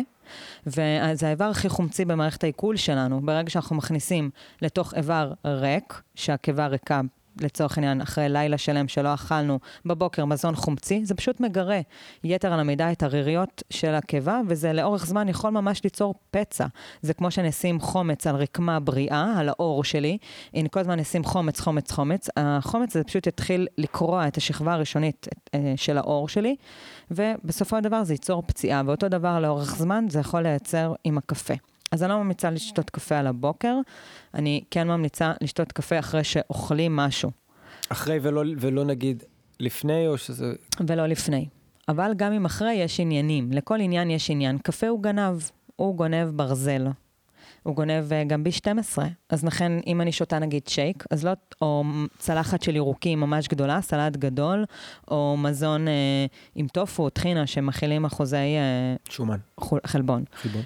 וזה האיבר הכי חומצי במערכת העיכול שלנו. ברגע שאנחנו מכניסים לתוך איבר ריק, שהקיבה ריקה לצורך עניין, אחרי לילה שלם שלא אכלנו בבוקר מזון חומצי, זה פשוט מגרה יתר על המידה את הריריות של הקיבה, וזה לאורך זמן יכול ממש ליצור פצע. זה כמו שנשים חומץ על רקמה בריאה, על האור שלי, אם כל הזמן נשים חומץ, חומץ, חומץ, החומץ זה פשוט יתחיל לקרוע את השכבה הראשונית של האור שלי, ובסופו הדבר זה ייצור פציעה, ואותו דבר לאורך זמן זה יכול לייצר עם הקפה. אז אני לא ממליצה לשתות קפה על הבוקר, אני כן ממליצה לשתות קפה אחרי שאוכלים משהו. אחרי ולא נגיד לפני או שזה... ולא לפני. אבל גם אם אחרי יש עניינים, לכל עניין יש עניין. קפה הוא גנב, הוא גונב ברזל. הוא גונב גם ב-12. אז לכן, אם אני שותה נגיד שייק, אז לא, או צלחת של ירוקים ממש גדולה, סלט גדול, או מזון עם טופו או טחינה שמכילים אחוזי שומן. חלבון.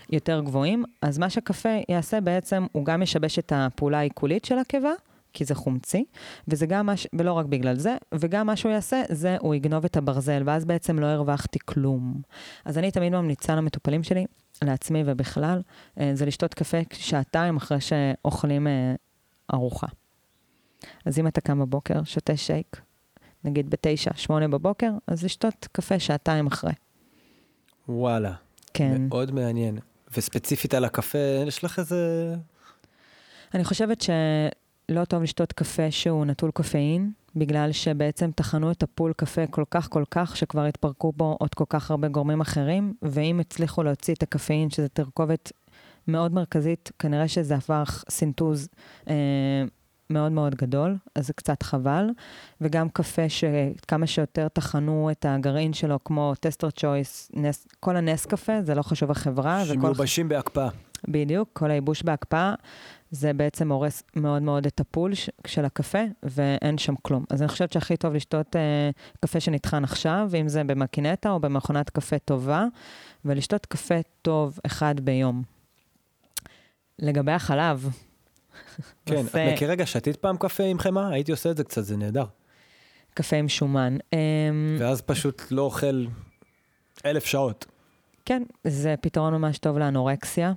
יותר גבוהים. אז מה שקפה יעשה בעצם, הוא גם ישבש את הפעולה העיכולית של הקיבה, כי זה חומצי, וזה גם ולא רק בגלל זה, וגם מה שהוא יעשה, זה הוא יגנוב את הברזל, ואז בעצם לא הרווחתי כלום. אז אני תמיד ממליצה למטופלים שלי, לעצמי ובכלל, זה לשתות קפה שעתיים אחרי שאוכלים ארוחה. אז אם אתה קם בבוקר, שותה שייק, נגיד ב9, 8 בבוקר, אז לשתות קפה שעתיים אחרי. וואלה. כן. מאוד מעניין. וספציפית על הקפה, יש לך איזה... אני חושבת ש... לא טוב לשתות קפה שהוא נטול קפאין, בגלל שבעצם תחנו את הפול קפה כל כך, שכבר התפרקו בו עוד כל כך הרבה גורמים אחרים, ואם הצליחו להוציא את הקפאין, שזה תרכובת מאוד מרכזית, כנראה שזה הפך סינטוז מאוד מאוד גדול, אז זה קצת חבל, וגם קפה שכמה שיותר תחנו את הגרעין שלו, כמו טסטר צ'ויס, כל הנס קפה, זה לא חשוב החברה. שמלובשים וכל... בהקפאה. בדיוק, כל הייבוש בהקפאה, זה בעצם הורס מאוד מאוד את הפול של הקפה, ואין שם כלום. אז אני חושבת שהכי טוב לשתות קפה שנטחן עכשיו, אם זה במקינטה או במכונת קפה טובה, ולשתות קפה טוב אחד ביום. לגבי החלב. כן, כרגע שתית פעם קפה עם חמה, הייתי עושה את זה קצת, זה נהדר. קפה עם שומן. ואז פשוט לא אוכל 1000 שעות. כן, זה פתרון ממש טוב לאנורקסיה.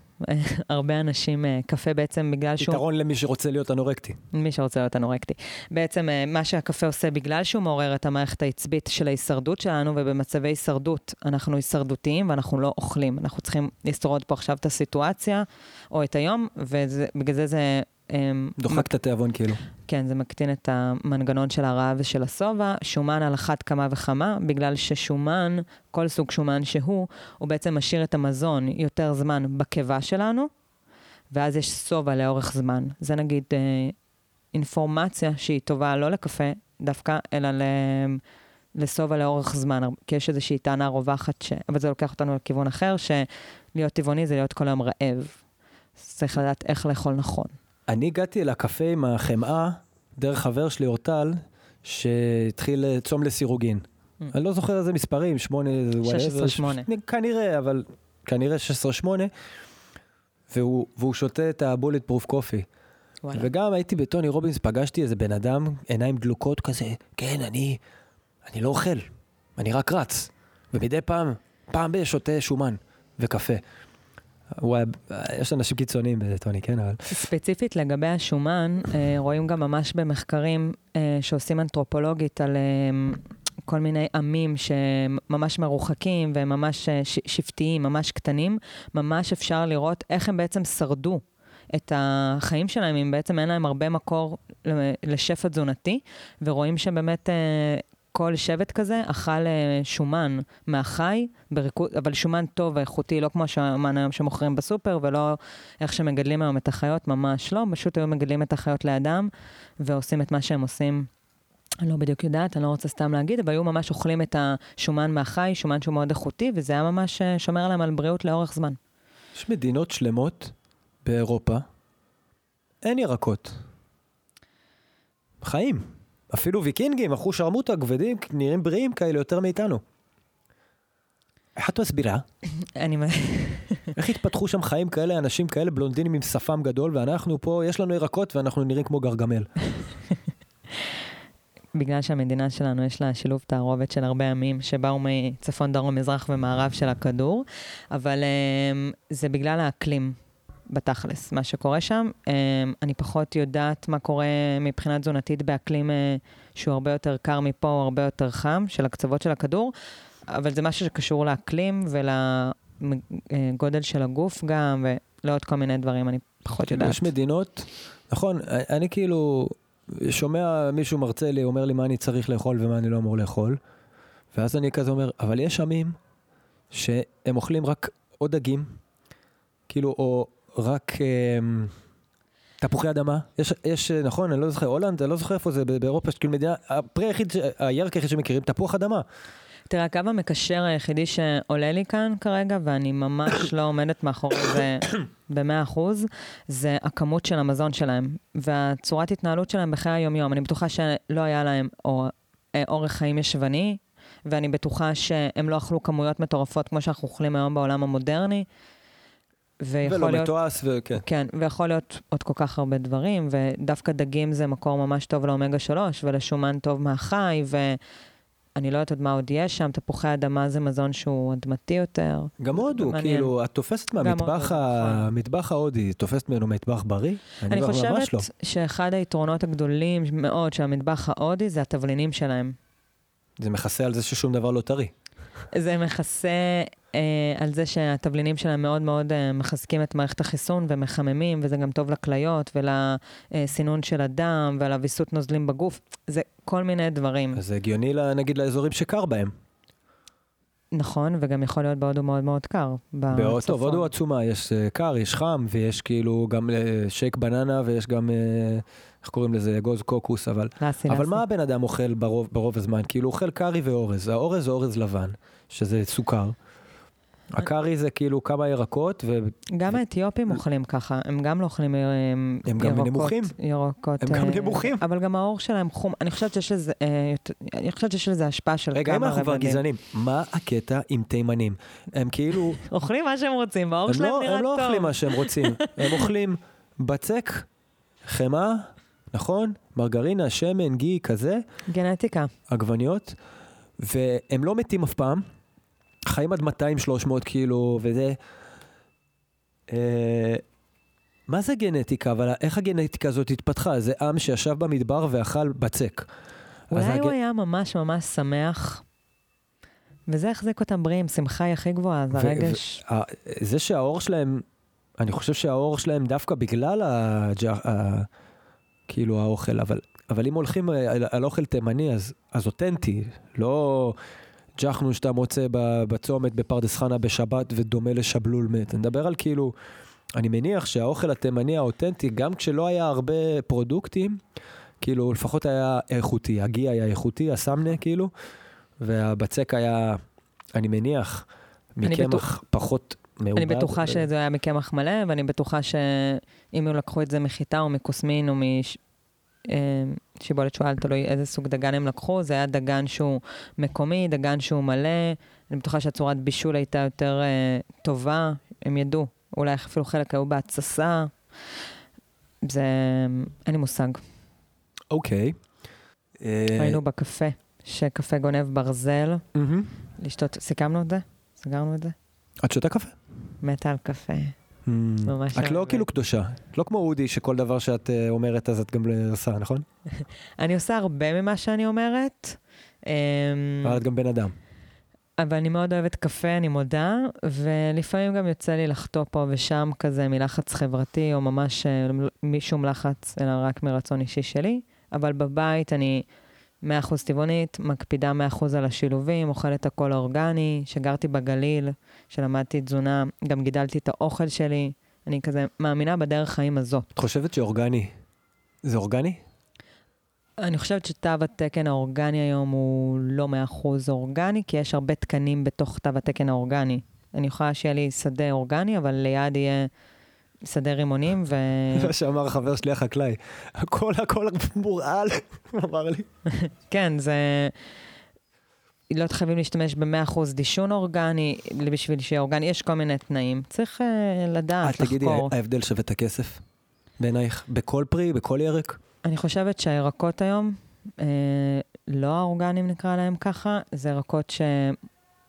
הרבה אנשים, קפה בעצם בגלל שהוא... פתרון למי שרוצה להיות אנורקטי. מי שרוצה להיות אנורקטי. בעצם מה שהקפה עושה בגלל שהוא מעורר את המערכת העצבית של ההישרדות שלנו, ובמצבי הישרדות אנחנו הישרדותיים ואנחנו לא אוכלים. אנחנו צריכים לשרוד פה עכשיו את הסיטואציה או את היום, ובגלל זה זה... דוחק את התיאבון כאילו. כן, זה מקטין את המנגנון של הרעב ושל הסובה, שומן על אחת כמה וכמה, בגלל ששומן, כל סוג שומן שהוא, הוא בעצם משאיר את המזון יותר זמן בקיבה שלנו, ואז יש סובה לאורך זמן. זה נגיד אינפורמציה שהיא טובה לא לקפה דווקא, אלא לסובה לאורך זמן, כי יש איזושהי טענה רווחת, אבל זה לוקח אותנו לכיוון אחר, שלהיות טבעוני זה להיות כל היום רעב. צריך לדעת איך לאכול נכון. אני הגעתי לקפה עם החמאה, דרך חבר שלי אורטל, שהתחיל צום לסירוגין. אני לא זוכר איזה מספרים, 8, 16, 8. כנראה, אבל כנראה 16, 8. והוא שותה את הבולט פרוף קופי. וגם הייתי בטוני רובינס, פגשתי איזה בן אדם, עיניים דלוקות כזה, כן, אני לא אוכל, אני רק רץ. ומדי פעם שותה שומן וקפה. יש אנשים קיצוניים בזה, טוני, כן? ספציפית לגבי השומן, רואים גם ממש במחקרים שעושים אנתרופולוגית על כל מיני עמים שממש מרוחקים וממש שבטיים, ממש קטנים, ממש אפשר לראות איך הם בעצם שרדו את החיים שלהם, אם בעצם אין להם הרבה מקור לשפע תזונתי, ורואים שבאמת... כל שבט כזה אכל שומן מהחי, אבל שומן טוב ואיכותי, לא כמו שומן היום שמוכרים בסופר, ולא איך שמגדלים היום את החיות, ממש לא, פשוט היום מגדלים את החיות לאדם, ועושים את מה שהם עושים, אני לא בדיוק יודעת, אני לא רוצה סתם להגיד, אבל היו ממש אוכלים את השומן מהחי, שומן שהוא מאוד איכותי, וזה היה ממש שומר להם על בריאות לאורך זמן. יש מדינות שלמות באירופה, אין ירקות. חיים. אפילו ויקינגים, אחו שרמוטה, כבדים, נראים בריאים כאלה יותר מאיתנו. איך את מסבירה? איך התפתחו שם חיים כאלה, אנשים כאלה, בלונדינים עם שפם גדול, ואנחנו פה, יש לנו ירקות, ואנחנו נראים כמו גרגמל. בגלל שהמדינה שלנו יש לה שילוב תערובת של הרבה עמים, שבאו מצפון, דרום, מזרח ומערב של הכדור, אבל זה בגלל האקלים. בתכלס, מה שקורה שם, אני פחות יודעת מה קורה מבחינה תזונתית באקלים שהוא הרבה יותר קר מפה, הוא הרבה יותר חם, של הקצוות של הכדור, אבל זה משהו שקשור לאקלים ולגודל של הגוף גם, ולעוד כל מיני דברים, אני פחות יודעת. יש מדינות, נכון, אני כאילו שומע מישהו מרצה לי, אומר לי מה אני צריך לאכול ומה אני לא אמור לאכול, ואז אני כזה אומר, אבל יש עמים שהם אוכלים רק או דגים, כאילו, או... רק תפוחי אדמה, יש נכון, אני לא זוכר, הולנד, אני לא זוכר איפה זה, באירופה, שכל מדינה, הירק היחיד שמכירים, תפוח אדמה. תראה, הקו המקשר היחידי שעולה לי כאן כרגע, ואני ממש לא עומדת מאחורי זה ב-100%, זה הכמות של המזון שלהם, והצורת התנהלות שלהם בחיי היום-יום. אני בטוחה שלא היה להם אורח חיים ישבני, ואני בטוחה שהם לא אכלו כמויות מטורפות כמו שאנחנו אוכלים היום בעולם המודרני, ולא מתועס, וכן. כן, ויכול להיות עוד כל כך הרבה דברים, ודווקא דגים זה מקור ממש טוב לאומגה 3, ולשומן טוב מהחי, ואני לא יודעת מה עוד יש שם, תפוחי אדמה זה מזון שהוא אדמתי יותר. גם הודו, כאילו, את תופסת מהמטבח ההודי, תופסת ממנו מטבח בריא? אני חושבת שאחד היתרונות הגדולים מאוד של המטבח ההודי, זה התבלינים שלהם. זה מכסה על זה ששום דבר לא טרי. זה מכסה על זה שהתבלינים שלהם מאוד מאוד מחזקים את מערכת החיסון ומחממים, וזה גם טוב לכליות ולסינון של הדם ולביסות נוזלים בגוף. זה כל מיני דברים. אז זה הגיוני, נגיד, לאזורים שקר בהם. נכון, וגם יכול להיות בהודו מאוד מאוד קר. בהודו, בהודו עצומה, יש קר, יש חם, ויש כאילו גם שייק בננה, ויש גם, איך קוראים לזה, אגוז קוקוס, אבל מה הבן אדם אוכל ברוב הזמן? כאילו אוכל קרי ואורז. האורז זה אורז לבן, שזה סוכר. הקרי זה כאילו כמה ירקות. גם האתיופים אוכלים ככה, הם גם לא אוכלים ירקות. הם גם נמוכים. הם גם נמוכים. אבל גם האור שלהם חום, אני חושבת שיש לזה השפעה של כמה רבדים. רגע, אם אנחנו כבר גזענים, מה הקטע עם תימנים? הם כאילו... אוכלים מה שהם רוצים, באור שלהם נראה טוב. הם לא אוכלים מה שהם רוצים, הם אוכלים בצק, חמה, נכון? מרגרינה, שמן, גי, כזה. גנטיקה. עגבניות, והם לא מתים אף פעם. חיים עד 200-300 קילו, וזה... מה זה גנטיקה? אבל איך הגנטיקה הזאת התפתחה? זה עם שישב במדבר ואכל בצק. אולי הוא היה ממש ממש שמח, וזה החזיק אותם בריאים, שמחה היא הכי גבוהה, זה הרגש. זה שהאור שלהם, אני חושב שהאור שלהם דווקא בגלל כאילו האוכל, אבל אם הולכים על אוכל תימני, אז אותנטי, לא... ג'חנו שאתה מוצא בצומת בפרדס חנה בשבת ודומה לשבלול מת. אני מדבר על כאילו, אני מניח שהאוכל התימני האותנטי, גם כשלא היה הרבה פרודוקטים, כאילו לפחות היה איכותי, הגי היה איכותי, הסמנה כאילו, והבצק היה, אני מניח, מקמח פחות מעובד. אני בטוחה שזה היה מקמח מלא, ואני בטוחה שאם הם לקחו את זה מחיטה או מקוסמין או שיבולת שואל, תלוי איזה סוג דגן הם לקחו, זה היה דגן שהוא מקומי, דגן שהוא מלא, אני בטוחה שהצורת בישול הייתה יותר טובה, הם ידעו, אולי אפילו חלק היו בהצסה, זה, אין לי מושג. אוקיי. ראינו בקפה, שקפה גונב ברזל, לשתות, סיכמנו את זה? סגרנו את זה? את שותה קפה? מתה על קפה. את לא כאילו קדושה, לא כמו אודי שכל דבר שאת אומרת אז את גם עושה, נכון? אני עושה הרבה ממה שאני אומרת, אבל את גם בן אדם. אבל אני מאוד אוהבת קפה, אני מודה, ולפעמים גם יוצא לי לחטוא פה ושם כזה מלחץ חברתי או ממש משום לחץ, אלא רק מרצון אישי שלי. אבל בבית אני 100% טבעונית, מקפידה 100% על השילובים, אוכלת הכל אורגני, שגרתי בגליל, שלמדתי תזונה, גם גידלתי את האוכל שלי, אני כזה מאמינה בדרך חיים הזאת. את חושבת שאורגני, זה אורגני? אני חושבת שתו התקן האורגני היום הוא לא 100% אורגני, כי יש הרבה תקנים בתוך תו התקן האורגני. אני יכולה שיהיה לי שדה אורגני, אבל ליד יהיה... שדה רימונים ו... מה שאמר חבר שלי החקלאי, הכל מורעל, אמר לי. כן, זה... לא חייבים להשתמש ב-100% דישון אורגני, בשביל שיהיה אורגני, יש כל מיני תנאים. צריך לדעת, לחקור. את תגידי, ההבדל שווה את הכסף? בעינייך, בכל פרי, בכל ירק? אני חושבת שהירקות היום, לא האורגנים נקרא להם ככה, זה ירקות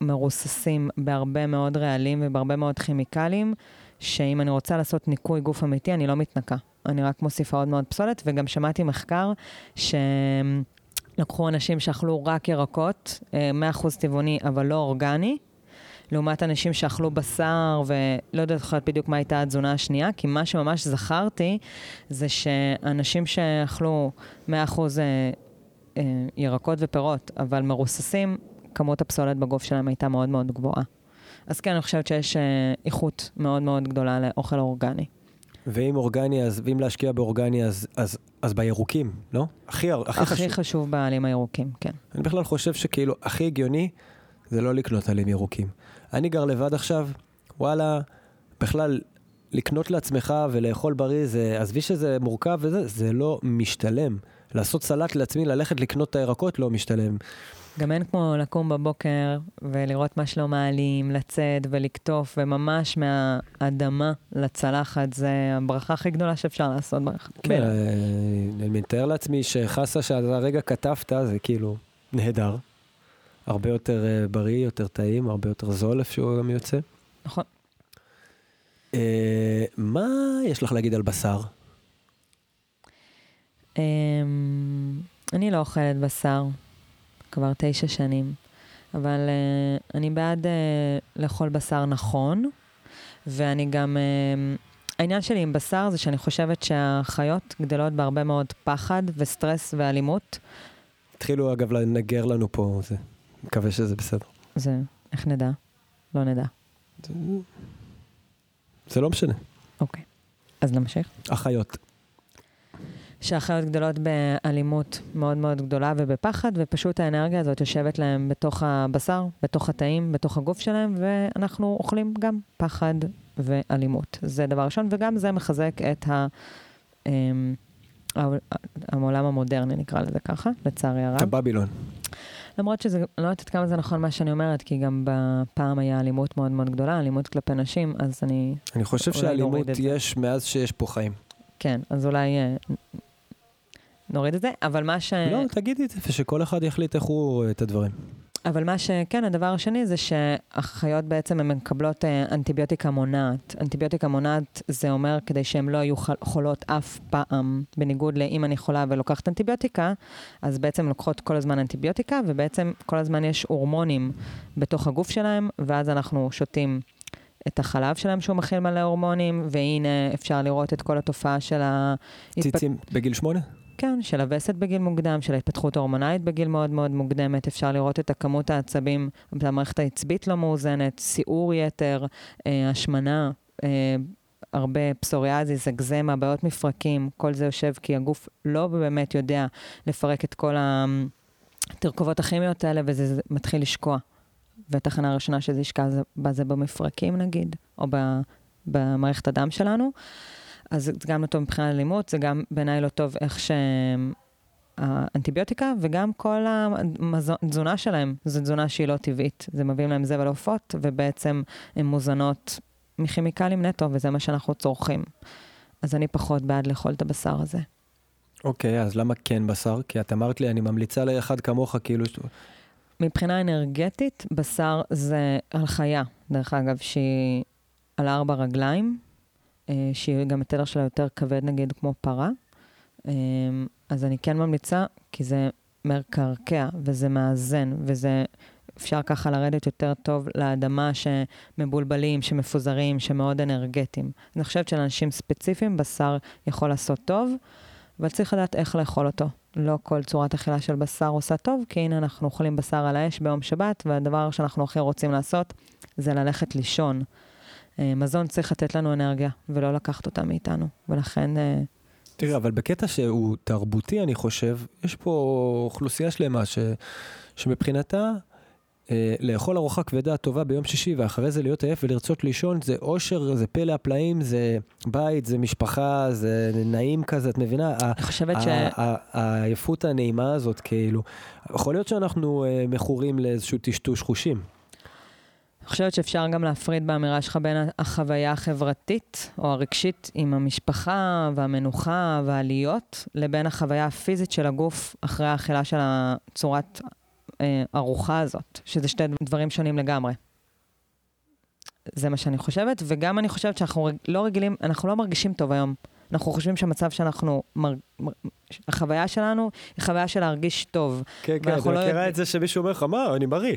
שמרוססים בהרבה מאוד רעלים ובהרבה מאוד כימיקלים, שאם אני רוצה לעשות ניקוי גוף אמיתי, אני לא מתנקה. אני רק מוסיפה עוד מאוד פסולת, וגם שמעתי מחקר שלקחו אנשים שאכלו רק ירקות, 100% טבעוני, אבל לא אורגני, לעומת אנשים שאכלו בשר, ולא יודעת בדיוק מה הייתה התזונה השנייה, כי מה שממש זכרתי, זה שאנשים שאכלו 100% ירקות ופירות, אבל מרוססים, כמות הפסולת בגוף שלהם הייתה מאוד מאוד גבוהה. אז כן, אני חושבת שיש איכות מאוד מאוד גדולה לאוכל אורגני. ואם אורגני, אז, ואם להשקיע באורגני, אז בירוקים, לא? הכי חשוב בעלים הירוקים, כן. אני בכלל חושב שכאילו הכי הגיוני זה לא לקנות עלים ירוקים. אני גר לבד עכשיו, וואלה, בכלל, לקנות לעצמך ולאכול בריא, עזבי שזה מורכב וזה, זה לא משתלם. לעשות סלט לעצמי, ללכת לקנות את הירקות לא משתלם. גם אין כמו לקום בבוקר ולראות מה שלא מעלים, לצד ולקטוף, וממש מהאדמה לצלחת, זה הברכה הכי גדולה שאפשר לעשות. כן, אני מתאר לעצמי שחסה שאתה רגע כתבת, זה כאילו נהדר. הרבה יותר בריא, יותר טעים, הרבה יותר זול אפשר גם יוצא. נכון. מה יש לך להגיד על בשר? אני לא אוכלת בשר כבר 9 שנים, אבל אני בעד לאכול בשר נכון, ואני גם, העניין שלי עם בשר זה שאני חושבת שהחיות גדלות בהרבה מאוד פחד וסטרס ואלימות. התחילו אגב לנגר לנו פה, זה, מקווה שזה בסדר. זה, איך נדע? לא נדע. זה לא משנה. אוקיי, אז נמשיך. החיות. שהחיות גדלות באלימות מאוד מאוד גדולה ובפחד, ופשוט האנרגיה הזאת יושבת להם בתוך הבשר, בתוך התאים, בתוך הגוף שלהם, ואנחנו אוכלים גם פחד ואלימות. זה דבר ראשון, וגם זה מחזק את העולם המודרני, נקרא לזה ככה, לצערי הרב. את הבבילון. למרות שזה, לא יודעת כמה זה נכון מה שאני אומרת, כי גם בפעם היה אלימות מאוד מאוד גדולה, אלימות כלפי נשים, אז אני חושב שהאלימות יש מאז שיש פה חיים. כן, אז אולי נוריד את זה, אבל מה ש... לא, תגידי את זה, שכל אחד יחליט איך הוא רואה את הדברים. אבל מה שכן, הדבר השני זה שהחיות בעצם הן מקבלות אנטיביוטיקה מונעת. אנטיביוטיקה מונעת זה אומר כדי שהן לא יהיו חולות אף פעם, בניגוד לאם אני חולה ולוקחת אנטיביוטיקה, אז בעצם לוקחות כל הזמן אנטיביוטיקה, ובעצם כל הזמן יש הורמונים בתוך הגוף שלהם, ואז אנחנו שותים את החלב שלהם שהוא מכיל מלא הורמונים, והנה אפשר לראות את כל התופעה של ציצים בגיל 8? כן, של הווסת בגיל מוקדם, של ההתפתחות ההורמונלית בגיל מאוד מאוד מוקדמת, אפשר לראות את הכמות העצבים, המערכת העצבית לא מאוזנת, סיעור יתר, השמנה, הרבה פסוריאזיס, אגזמה, בעיות מפרקים, כל זה יושב כי הגוף לא באמת יודע לפרק את כל התרכובות הכימיות האלה, וזה מתחיל לשקוע. והתחנה הראשונה שזה ישקע זה במפרקים נגיד, או במערכת הדם שלנו, אז זה גם לא טוב מבחינת אלימות, זה גם בעיניי לא טוב איך שהאנטיביוטיקה, וגם כל התזונה שלהם, זו תזונה שהיא לא טבעית, זה מביאים להם זבל עופות, ובעצם הן מוזנות מכימיקלים נטו, וזה מה שאנחנו צורכים. אז אני פחות בעד לאכול את הבשר הזה. אוקיי, אז למה כן בשר? כי את אמרת לי, אני ממליצה לאחד כמוך, כאילו... מבחינה אנרגטית, בשר זה על חיה, דרך אגב, שהיא על 4 רגליים, שהיא גם התדר שלה יותר כבד, נגיד, כמו פרה. אז אני כן ממליצה, כי זה מקרקע, וזה מאזן, וזה אפשר ככה לרדת יותר טוב לאדמה שמבולבלים, שמפוזרים, שמאוד אנרגטיים. אני חושבת שלאנשים ספציפיים, בשר יכול לעשות טוב, אבל צריך לדעת איך לאכול אותו. לא כל צורת אכילה של בשר עושה טוב, כי הנה אנחנו אוכלים בשר על האש ביום שבת, והדבר שאנחנו הכי רוצים לעשות זה ללכת לישון. מזון צריך לתת לנו אנרגיה, ולא לקחת אותה מאיתנו, ולכן... תראה, אבל בקטע שהוא תרבותי, אני חושב, יש פה אוכלוסייה שלמה, שמבחינתה לאכול ארוחה כבדה טובה ביום שישי, ואחרי זה להיות עייף ולרצות לישון, זה אושר, זה פלא הפלאים, זה בית, זה משפחה, זה נעים כזה, את מבינה? אני חושבת העייפות הנעימה הזאת, כאילו, יכול להיות שאנחנו מכורים לאיזשהו טשטוש חושים. אני חושבת שאפשר גם להפריד באמירה שלך בין החוויה החברתית או הרגשית עם המשפחה והמנוחה והעליות, לבין החוויה הפיזית של הגוף אחרי האכילה של צורת ארוחה הזאת, שזה 2 דברים שונים לגמרי. זה מה שאני חושבת, וגם אני חושבת שאנחנו לא רגילים, אנחנו לא מרגישים טוב היום. אנחנו חושבים שהמצב שאנחנו, החוויה שלנו היא חוויה של להרגיש טוב. כן, כן, אתה מכירה את זה שמישהו אומר לך, מה, אני בריא,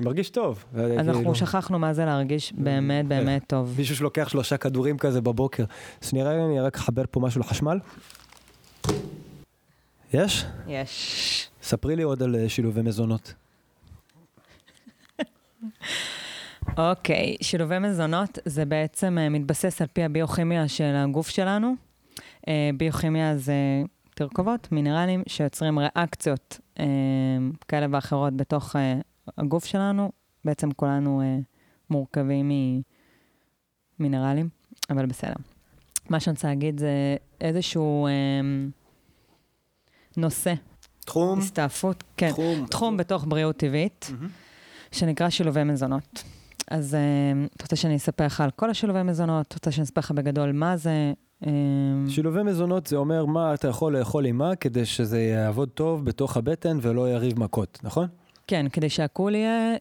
אני מרגיש טוב. אנחנו שכחנו מה זה להרגיש באמת, באמת טוב. מישהו שלוקח 3 כדורים כזה בבוקר. אז נראה, אני רק אחבר פה משהו לחשמל. יש? יש. ספרי לי עוד על שילובי מזונות. אוקיי, שילובי מזונות זה בעצם מתבסס על פי הביוכימיה של הגוף שלנו. ביוכימיה זה תרכובות, מינרלים, שיוצרים ריאקציות כאלה ואחרות בתוך הגוף שלנו, בעצם כולנו מורכבים ממינרלים, אבל בסדר. מה שאני רוצה להגיד זה איזשהו נושא. תחום. הסתעפות, כן. תחום בתוך בריאות טבעית, שנקרא שילובי מזונות. אז אתה רוצה שאני אספר לך על כל השילובי מזונות, אתה רוצה שאני אספר לך בגדול מה זה... שילובי מזונות זה אומר מה אתה יכול לאכול עם מה, כדי שזה יעבוד טוב בתוך הבטן ולא יריב מכות, נכון? כן, כדי שהעיכול יהיה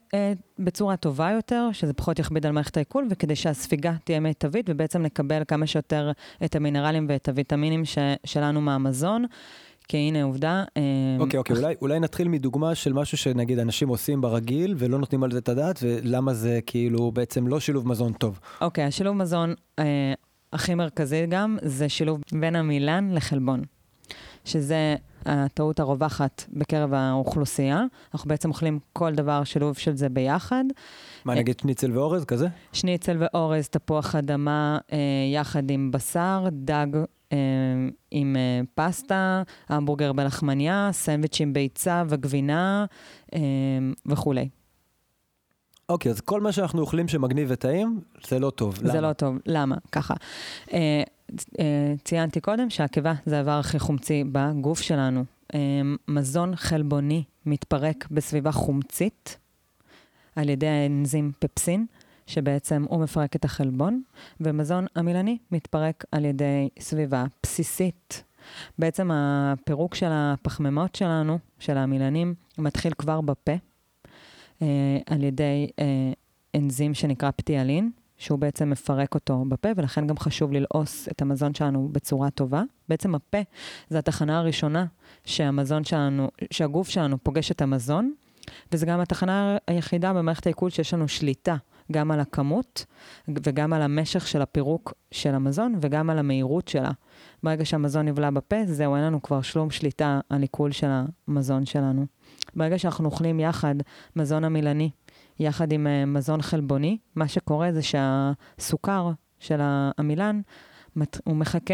בצורה טובה יותר, שזה פחות יכביד על מערכת העיכול, וכדי שהספיגה תהיה מיטבית, ובעצם נקבל כמה שיותר את המינרלים ואת הוויטמינים שלנו מהמזון, כי הנה עובדה... אוקיי, אולי נתחיל מדוגמה של משהו שנגיד אנשים עושים ברגיל, ולא נותנים על זה את הדעת, ולמה זה כאילו בעצם לא שילוב מזון טוב. אוקיי, השילוב מזון הכי מרכזי גם, זה שילוב בין המילן לחלבון, שזה... הטעות הרווחת בקרב האוכלוסייה. אנחנו בעצם אוכלים כל דבר, שילוב של זה ביחד. מה נגיד שניצל ואורז כזה? שניצל ואורז, תפוח אדמה יחד עם בשר, דג עם פסטה, המבורגר בלחמניה, סנדוויץ' עם ביצה וגבינה וכולי. אוקיי, אז כל מה שאנחנו אוכלים שמגניב וטעים, זה לא טוב. זה לא טוב. למה? ככה. ציינתי קודם שהקיבה זה העבר הכי חומצי בגוף שלנו. מזון חלבוני מתפרק בסביבה חומצית על ידי האנזים פפסין, שבעצם הוא מפרק את החלבון, ומזון המילני מתפרק על ידי סביבה בסיסית. בעצם הפירוק של הפחמימות שלנו, של המילנים, מתחיל כבר בפה, על ידי אנזים שנקרא פטיאלין, שהוא בעצם מפרק אותו בפה, ולכן גם חשוב ללעוס את המזון שלנו בצורה טובה. בעצם הפה זה התחנה הראשונה שהמזון שלנו, שהגוף שלנו פוגש את המזון, וזה גם התחנה היחידה במערכת העיכול שיש לנו שליטה, גם על הכמות, וגם על המשך של הפירוק של המזון, וגם על המהירות שלה. ברגע שהמזון נבלע בפה, זהו, אין לנו כבר שלום שליטה על עיכול של המזון שלנו. ברגע שאנחנו אוכלים יחד מזון המילני, יחד עם מזון חלבוני, מה שקורה זה שהסוכר של המילן, הוא מחכה.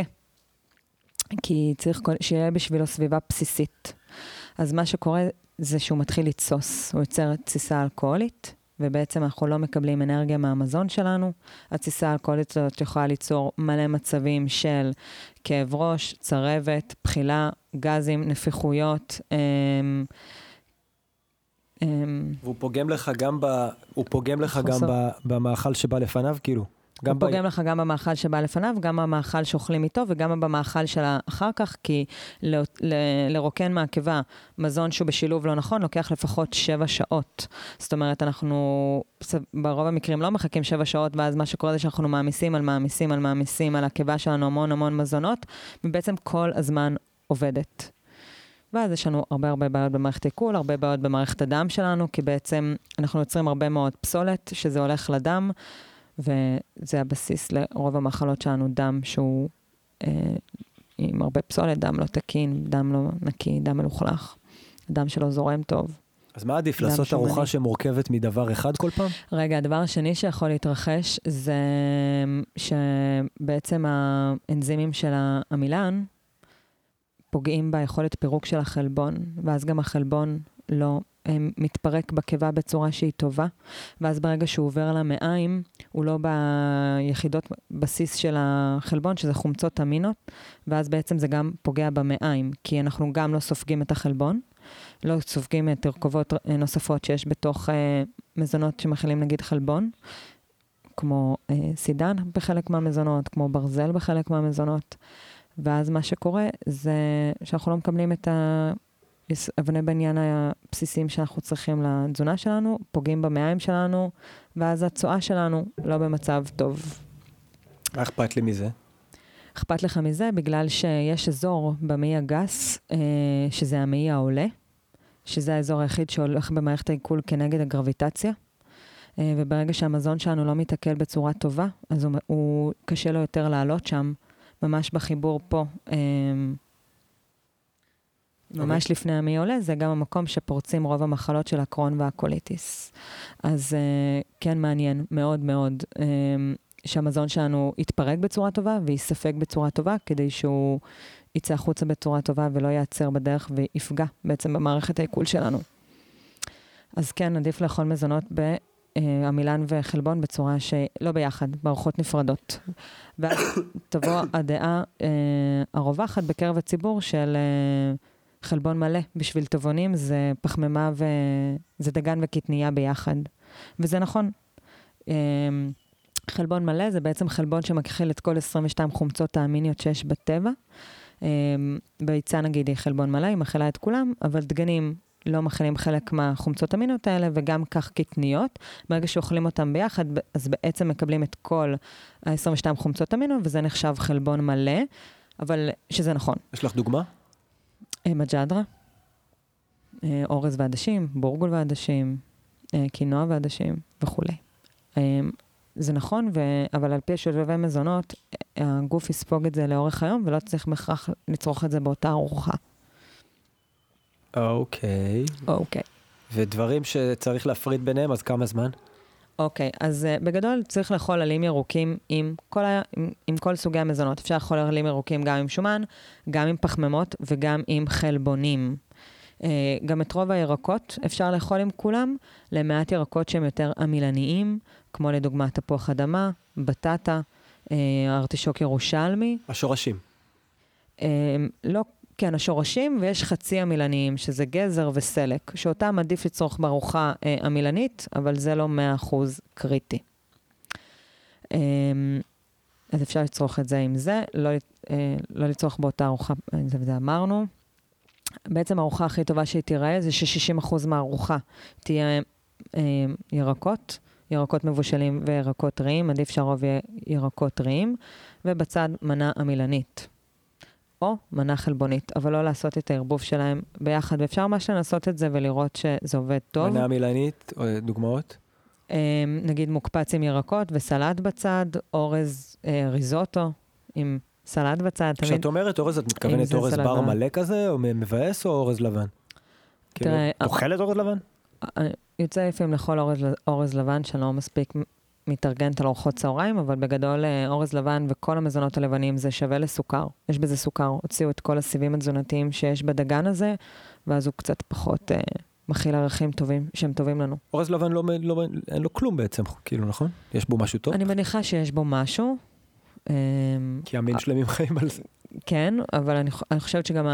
כי צריך שיהיה בשבילו סביבה בסיסית. אז מה שקורה זה שהוא מתחיל לצוס, הוא יוצר תסיסה אלכוהולית, ובעצם אנחנו לא מקבלים אנרגיה מהמזון שלנו. התסיסה האלכוהולית הזאת יכולה ליצור מלא מצבים של כאב ראש, צרבת, בחילה, גזים, נפיחויות, והוא פוגם לך גם במאכל שבא לפניו, כאילו. הוא פוגם לך גם במאכל שבא לפניו, גם במאכל שאוכלים איתו, וגם במאכל שלה אחר כך, כי לרוקן מהקיבה מזון שהוא בשילוב לא נכון, לוקח לפחות 7 שעות. זאת אומרת, אנחנו ברוב המקרים לא מחכים 7 שעות, ואז מה שקורה זה שאנחנו מעמיסים על הקיבה שלנו המון מזונות, ובעצם כל הזמן עובדת. ואז יש לנו הרבה בעיות במערכת עיכול, הרבה בעיות במערכת הדם שלנו, כי בעצם אנחנו יוצרים הרבה מאוד פסולת, שזה הולך לדם, וזה הבסיס לרוב המחלות שלנו, דם שהוא עם הרבה פסולת, דם לא תקין, דם לא נקי, דם מלוכלך, דם שלא זורם טוב. אז מה עדיף, לעשות ארוחה שמורכבת מדבר אחד כל פעם? רגע, הדבר השני שיכול להתרחש, זה שבעצם האנזימים של המילן, פוגעים ביכולת פירוק של החלבון, ואז גם החלבון לא מתפרק בקיבה בצורה שהיא טובה, ואז ברגע שהוא עובר למעיים, הוא לא ביחידות בסיס של החלבון, שזה חומצות אמינות, ואז בעצם זה גם פוגע במעיים, כי אנחנו גם לא סופגים את החלבון, לא סופגים את תרכובות נוספות שיש בתוך מזונות שמכילים נגיד חלבון, כמו סידן בחלק מהמזונות, כמו ברזל בחלק מהמזונות, ואז מה שקורה זה שאנחנו לא מקבלים את האבני בניין הבסיסיים שאנחנו צריכים לתזונה שלנו, פוגעים במעיים שלנו, ואז הצואה שלנו לא במצב טוב. מה אכפת לי מזה? אכפת לך מזה בגלל שיש אזור במעי הגס, שזה המעי העולה, שזה האזור היחיד שהולך במערכת העיכול כנגד הגרביטציה, וברגע שהמזון שלנו לא מתעכל בצורה טובה, אז הוא קשה לו יותר לעלות שם, ממש בחיבור פה, ממש לפני המי עולה, זה גם המקום שפורצים רוב המחלות של הקרון והקוליטיס. אז כן מעניין, מאוד, שהמזון שלנו יתפרק בצורה טובה, ויספק בצורה טובה, כדי שהוא יצא החוצה בצורה טובה, ולא ייעצר בדרך, ויפגע בעצם במערכת העיכול שלנו. אז כן, עדיף לאכול מזונות המילן וחלבון בצורה שלא ביחד, בערכות נפרדות. ואז תבוא הדעה הרווחת בקרב הציבור של חלבון מלא בשביל טבעונים, זה פחמימה וזה דגן וקטנייה ביחד. וזה נכון. חלבון מלא זה בעצם חלבון שמכיל את כל 22 חומצות האמיניות שיש בטבע. ביצה נגיד היא חלבון מלא, היא מכילה את כולם, אבל דגנים לא מכילים חלק מהחומצות האמיניות האלה, וגם כך קטניות. ברגע שאוכלים אותם ביחד, אז בעצם מקבלים את כל 22 חומצות האמיניות, וזה נחשב חלבון מלא, אבל שזה נכון. יש לך דוגמה? מג'דרה, אורז ועדשים, בורגול ועדשים, קינוע ועדשים וכולי. זה נכון, אבל על פי שילובי מזונות, הגוף יספוג את זה לאורך היום, ולא צריך מכרח לצרוך את זה באותה ארוחה. אוקיי. אוקיי. ודברים שצריך להפריד ביניהם, אז כמה זמן? אוקיי, אז בגדול צריך לאכול עלים ירוקים עם כל סוגי המזונות. אפשר לאכול עלים ירוקים גם עם שומן, גם עם פחמימות וגם עם חלבונים. גם את רוב הירקות אפשר לאכול עם כולם, למעט ירקות שהם יותר עמילניים, כמו לדוגמה תפוח אדמה, בטטה, ארטישוק ירושלמי. השורשים. לא כן, השורשים, ויש חצי המילניים, שזה גזר וסלק, שאותם עדיף לצורך ברוחה המילנית, אבל זה לא 100% קריטי. אז אפשר לצורך את זה עם זה, לא לצורך באותה ארוחה, זה אמרנו. בעצם הארוחה הכי טובה שהיא תראה, זה ש-60% מהארוחה תהיה ירקות, ירקות מבושלים וירקות טריים, עדיף שהרוב יהיה ירקות טריים, ובצד מנה המילנית. או מנה חלבונית, אבל לא לעשות את הערבוב שלהם ביחד, ואפשר ממש לנסות את זה ולראות שזה עובד טוב. מנה מילנית, דוגמאות? נגיד מוקפץ עם ירקות וסלט בצד, אורז ריזוטו עם סלט בצד. כשאת אומרת אורז, את מתכוונת אורז בר מלא כזה, או מבאס או אורז לבן? אוכלת אורז לבן? יוצא יפים לכל אורז לבן, שאני לא מספיק מתארגנת על אורחות צהריים, אבל בגדול אורז לבן וכל המזונות הלבנים זה שווה לסוכר. יש בזה סוכר, הוציאו את כל הסיבים התזונתיים שיש בדגן הזה, ואז הוא קצת פחות מכיל ערכים טובים, שהם טובים לנו. אורז לבן אין לו כלום בעצם, כאילו, נכון? יש בו משהו טוב? אני מניחה שיש בו משהו. כי העמים שלמים חיים על זה. כן, אבל אני חושבת שגם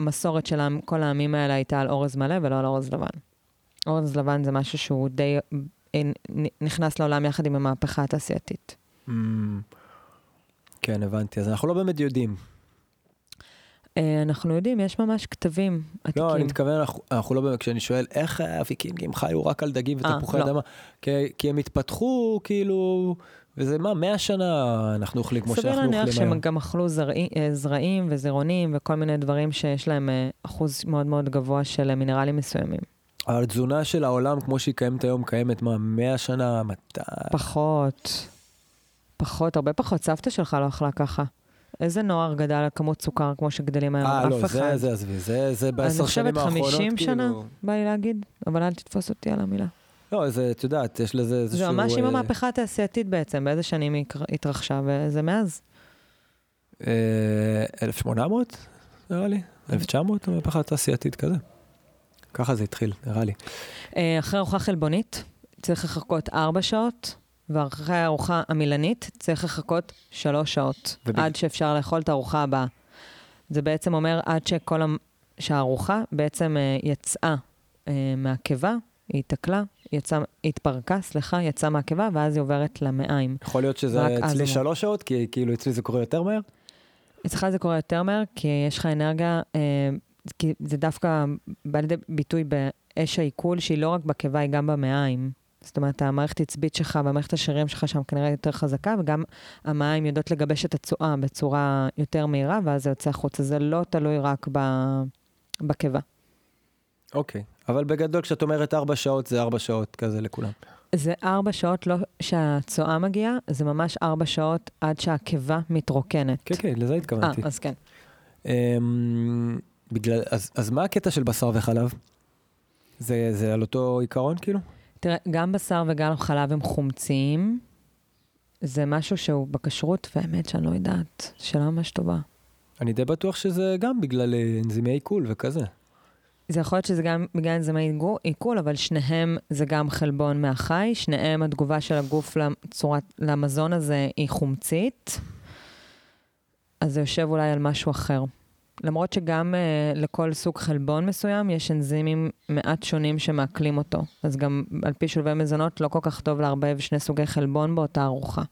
המסורת של כל העמים האלה הייתה על אורז מלא ולא על אורז לבן. אורז לבן זה משהו שהוא די נכנס לעולם יחד עם המהפכה התעשייתית. כן, הבנתי. אז אנחנו לא באמת יודעים. אנחנו יודעים, יש ממש כתבים עתיקים. לא, אני מתכוון, אנחנו לא באמת, כשאני שואל, איך הוויקינגים חיו רק על דגים ותפוחי אדמה? כי הם התפתחו, כאילו, וזה מה, 100 שנה אנחנו אוכלים כמו שאנחנו אוכלים היום. סביר להניח שהם גם אכלו זרעים וזירונים, וכל מיני דברים שיש להם אחוז מאוד מאוד גבוה של מינרלים מסוימים. התזונה של העולם, כמו שהיא קיימת היום, קיימת מה, 100 שנה, פחות, הרבה פחות. סבתא שלך לא אכלה ככה. איזה נוער גדל על כמות סוכר, כמו שגדלים היום? לא, אף אחד. זה ב10 שנים האחרונות. 50 שנה, כאילו... בא לי להגיד, אבל אל תתפוס אותי על המילה. לא, את יודעת, יש לזה איזשהו... זה ממש עם המהפכה התעשייתית בעצם, באיזה שנים היא התרחשה, וזה מאז? 1800, נראה לי. 1900, המהפכה התעשייתית כזה. ככה זה התחיל, נראה לי. אחרי ארוחה חלבונית, צריך לחכות 4 שעות, ואחרי הארוחה המילנית, צריך לחכות 3 שעות, עד שאפשר לאכול את הארוחה הבאה. זה בעצם אומר, עד שהארוחה בעצם יצאה מהקיבה, היא תקלה, יצאה מהקיבה, ואז היא עוברת למעיים. יכול להיות שזה אצלי 3 שעות, כי כאילו אצלי זה קורה יותר מהר? אצלך זה קורה יותר מהר, כי יש לך אנרגיה... כי זה דווקא בא לידי ביטוי באש העיכול, שהיא לא רק בקיבה, היא גם במעיים. זאת אומרת, המערכת עצבית שלך, במערכת השרירים שלך שם כנראה יותר חזקה, וגם המעיים יודעות לגבש את הצואה בצורה יותר מהירה, ואז זה יוצא החוץ. אז זה לא תלוי רק בקיבה. אוקיי. אבל בגדול, כשאת אומרת 4 שעות, זה 4 שעות כזה לכולם. זה 4 שעות לא שהצואה מגיעה, זה ממש 4 שעות עד שהקיבה מתרוקנת. כן, לזה התכוונתי. אז כן. אז מה הקטע של בשר וחלב? זה על אותו עיקרון, כאילו? תראה, גם בשר וגם חלב הם חומציים. זה משהו שהוא בכשרות, והאמת שאני לא יודעת, שאלה ממש טובה. אני די בטוח שזה גם בגלל אנזימי עיכול וכזה. זה יכול להיות שזה גם בגלל זה מעיכול, אבל שניהם זה גם חלבון מהחי, שניהם התגובה של הגוף למזון הזה היא חומצית, אז זה יושב אולי על משהו אחר. למרות שגם לכל סוג חלבון מסוים, יש אנזימים מעט שונים שמעכלים אותו. אז גם על פי שילובי מזונות, לא כל כך טוב לערבב שני סוגי חלבון באותה ארוחה.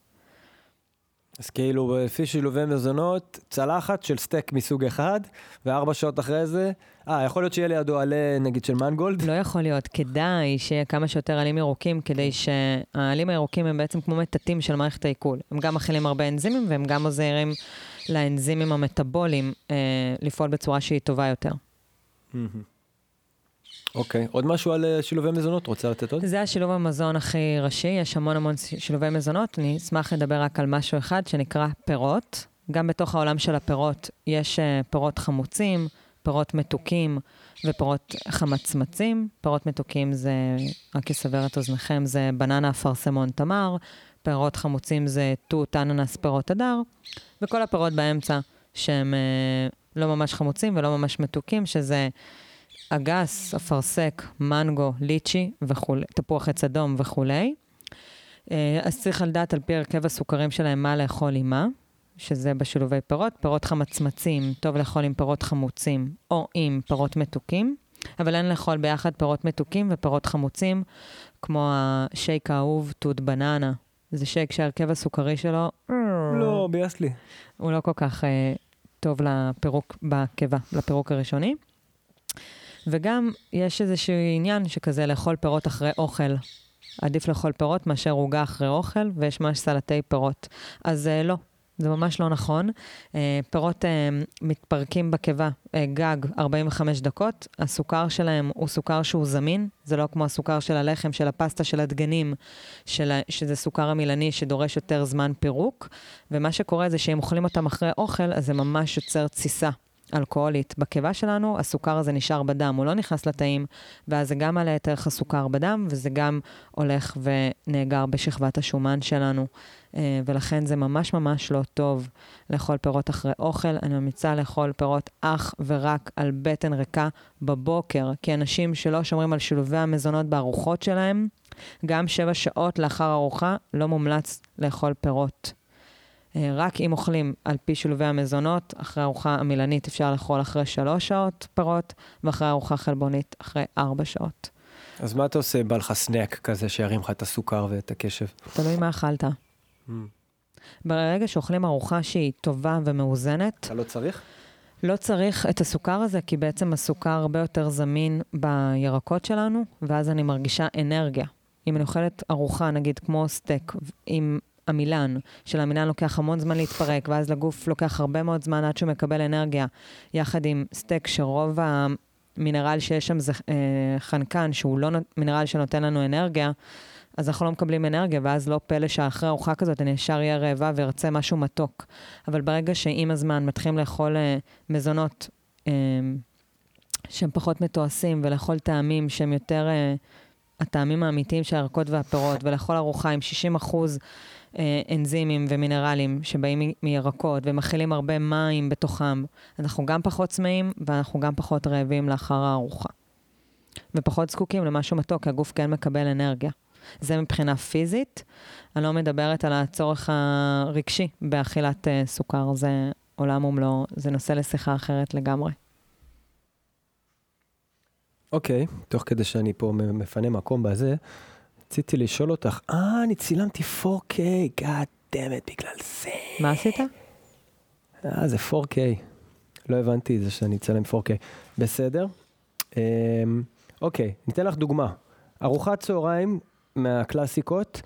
אז כאילו, לפי שילובי מזונות, צלחת של סטייק מסוג אחד, וארבע שעות אחרי זה, יכול להיות שיהיה לידו עלה, נגיד, של מנגולד? לא יכול להיות, כדאי שיהיה כמה שיותר עלים ירוקים, כדי שהעלים הירוקים הם בעצם כמו מטטים של מערכת העיכול. הם גם מכילים הרבה אנזימים, והם גם עוזרים לאנזימים המטאבולים לפעול בצורה שהיא טובה יותר. אוקיי, עוד משהו על שילובי מזונות, רוצה לתת עוד? זה השילוב המזון הכי ראשי, יש המון המון שילובי מזונות, אני אשמח לדבר רק על משהו אחד שנקרא פירות, גם בתוך העולם של הפירות יש פירות חמוצים, פירות מתוקים ופירות חמצמצים, פירות מתוקים זה, רק יסבר את אוזניכם, זה בננה, אפרסמון, תמר, פירות חמוצים זה תות, אננס, פירות הדר, וכל הפירות באמצע שהם לא ממש חמוצים ולא ממש מתוקים, שזה אגס, אפרסק, מנגו, ליצ'י וכולי, תפוח עץ אדום וכולי. אז צריך לדעת על פי הרכב הסוכרים שלהם מה לאכול עם מה, שזה בשילובי פירות, פירות חמצמצים, טוב לאכול עם פירות חמוצים או עם פירות מתוקים, אבל אין לאכול ביחד פירות מתוקים ופירות חמוצים, כמו השייק האהוב, תות בננה. זה שייק שהרכב הסוכרי שלו לא, ביאס לי. הוא לא כל כך טוב לפירוק בקיבה, לפירוק הראשוני. וגם יש איזשהו עניין שכזה לאכול פירות אחרי אוכל. עדיף לאכול פירות מאשר רוגה אחרי אוכל, ויש ממש סלטי פירות. אז לא, זה ממש לא נכון. פירות מתפרקים בקיבה, גג 45 דקות, הסוכר שלהם הוא סוכר שהוא זמין, זה לא כמו הסוכר של הלחם, של הפסטה, של הדגנים, שזה סוכר המילני שדורש יותר זמן פירוק, ומה שקורה זה שאם אוכלים אותם אחרי אוכל, אז זה ממש יוצר ציסה. אלכוהולית. בקיבה שלנו, הסוכר הזה נשאר בדם, הוא לא נכנס לתאים, ואז זה גם עלה את ערך הסוכר בדם, וזה גם הולך ונאגר בשכבת השומן שלנו. ולכן זה ממש ממש לא טוב לאכול פירות אחרי אוכל. אני ממליצה לאכול פירות אך ורק על בטן ריקה בבוקר, כי אנשים שלא שומרים על שילובי המזונות בארוחות שלהם, גם 7 שעות לאחר ארוחה לא מומלץ לאכול פירות. רק אם אוכלים על פי שילובי המזונות, אחרי ארוחה המילנית אפשר לאכול אחרי 3 שעות פירות, ואחרי ארוחה חלבונית אחרי 4 שעות. אז מה אתה עושה? בא לך סנק כזה שירים לך את הסוכר ואת הקשב? תלוי מה אכלת. ברגע שאוכלים ארוחה שהיא טובה ומאוזנת... אתה לא צריך? לא צריך את הסוכר הזה, כי בעצם הסוכר הרבה יותר זמין בירקות שלנו, ואז אני מרגישה אנרגיה. אם אני אוכלת ארוחה, נגיד כמו סטייק, עם... המילן, שלמילן לוקח המון זמן להתפרק, ואז לגוף לוקח הרבה מאוד זמן עד שהוא מקבל אנרגיה, יחד עם סטייק שרוב המינרל שיש שם זה חנקן, שהוא לא מינרל שנותן לנו אנרגיה, אז אנחנו לא מקבלים אנרגיה, ואז לא פלא שאחרי ארוחה כזאת אני ישר יהיה רעבה וירצה משהו מתוק. אבל ברגע שעם הזמן מתחילים לאכול מזונות שהם פחות מתועשים, ולאכול טעמים שהם יותר... הטעמים האמיתיים של הירקות והפירות, ולאכול ארוחה עם 60% אנזימים ומינרלים שבאים מירקות, ומכילים הרבה מים בתוכם, אנחנו גם פחות צמאים, ואנחנו גם פחות רעבים לאחר הארוחה. ופחות זקוקים למשהו מתוק, כי הגוף כן מקבל אנרגיה. זה מבחינה פיזית, אני לא מדברת על הצורך הרגשי באכילת סוכר, זה עולם ומלואו, זה נושא לשיחה אחרת לגמרי. אוקיי, תוך כדי שאני פה מפנה מקום בזה, רציתי לשאול אותך, אני צילמתי 4K, God damn it, בגלל זה. מה עשית? זה 4K. לא הבנתי את זה שאני אצלם 4K. בסדר? אוקיי, ניתן לך דוגמה. ארוחת צהריים מהקלאסיקות,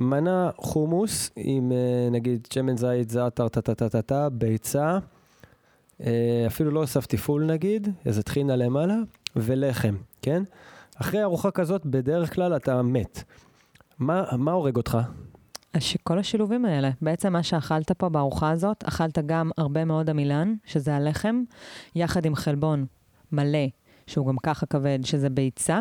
מנה חומוס עם נגיד שמן זית, זעתר, ביצה, אפילו לא הוספתי פול נגיד, אז התחינה למעלה, ולחם, כן? אחרי ארוחה כזאת, בדרך כלל אתה מת. מה הורג אותך? כל השילובים האלה. בעצם מה שאכלת פה בארוחה הזאת, אכלת גם הרבה מאוד המילן, שזה הלחם, יחד עם חלבון מלא, שהוא גם ככה כבד, שזה ביצה,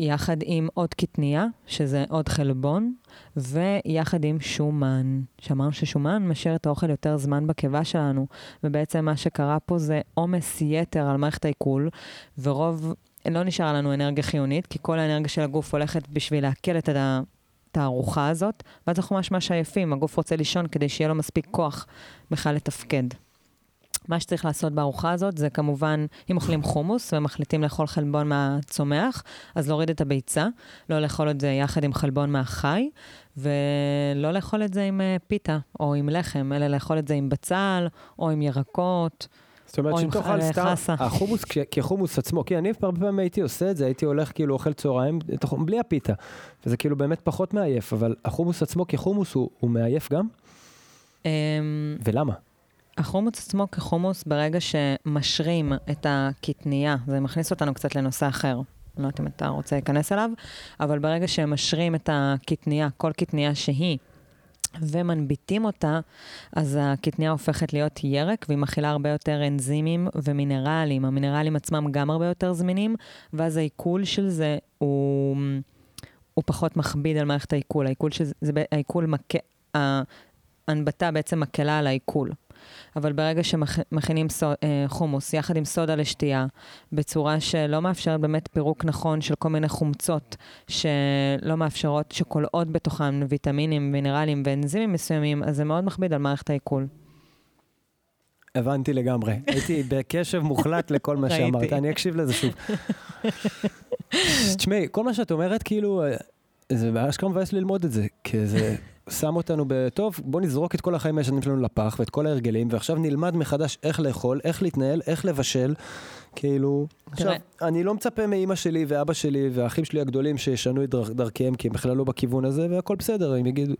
יחד עם עוד קטניה, שזה עוד חלבון, ויחד עם שומן. שאמרנו ששומן משאיר את האוכל יותר זמן בקיבה שלנו, ובעצם מה שקרה פה זה עומס יתר על מערכת העיכול, ורוב לא נשארה לנו אנרגיה חיונית, כי כל האנרגיה של הגוף הולכת בשביל להקל את התערוכה הזאת, ואז אנחנו ממש עייפים, הגוף רוצה לישון כדי שיהיה לו מספיק כוח בכלל לתפקד. מה שצריך לעשות בארוחה הזאת, זה כמובן, אם אוכלים חומוס ומחליטים לאכול חלבון מהצומח, אז להוריד את הביצה, לא לאכול את זה יחד עם חלבון מהחי, ולא לאכול את זה עם פיתה או עם לחם, אלא לאכול את זה עם בצל או עם ירקות. זאת אומרת, שתאכל סתם, החומוס כחומוס עצמו, כי אני הרבה פעמים הייתי עושה את זה, הייתי הולך כאילו אוכל צהריים בלי הפיתה, וזה כאילו באמת פחות מעייף, אבל החומוס עצמו כחומוס הוא מעייף גם? ולמה? החומוס עצמו כחומוס ברגע שמשרים את הקטנייה, זה מכניס אותנו קצת לנושא אחר, אני לא יודעת אם אתה רוצה להיכנס אליו, אבל ברגע שמשרים את הקטנייה, כל קטנייה שהיא, ומנביטים אותה, אז הקטנייה הופכת להיות ירק, והיא מכילה הרבה יותר אנזימים ומינרלים, המינרלים עצמם גם הרבה יותר זמינים, ואז העיכול של זה הוא פחות מכביד על מערכת העיכול, ההנבטה בעצם מקלה על העיכול. אבל ברגע שמכינים חומוס יחד עם סודה לשתייה, בצורה שלא מאפשרת באמת פירוק נכון של כל מיני חומצות שלא מאפשרות, שכולאות בתוכן ויטמינים, מינרלים ואנזימים מסוימים, אז זה מאוד מכביד על מערכת העיכול. הבנתי לגמרי. הייתי בקשב מוחלט לכל מה שאמרת. אני אקשיב לזה שוב. תשמעי, כל מה שאת אומרת, כאילו, זה ממש כבר מבאס ללמוד את זה, כי זה... שם אותנו בטוב, בוא נזרוק את כל החיים הישנים שלנו לפח, ואת כל ההרגלים, ועכשיו נלמד מחדש איך לאכול, איך להתנהל, איך לבשל, כאילו, עכשיו, אני לא מצפה מאמא שלי ואבא שלי והאחים שלי הגדולים שישנו את דרכיהם, כי הם בכלל לא בכיוון הזה, והכל בסדר, הם יגידו,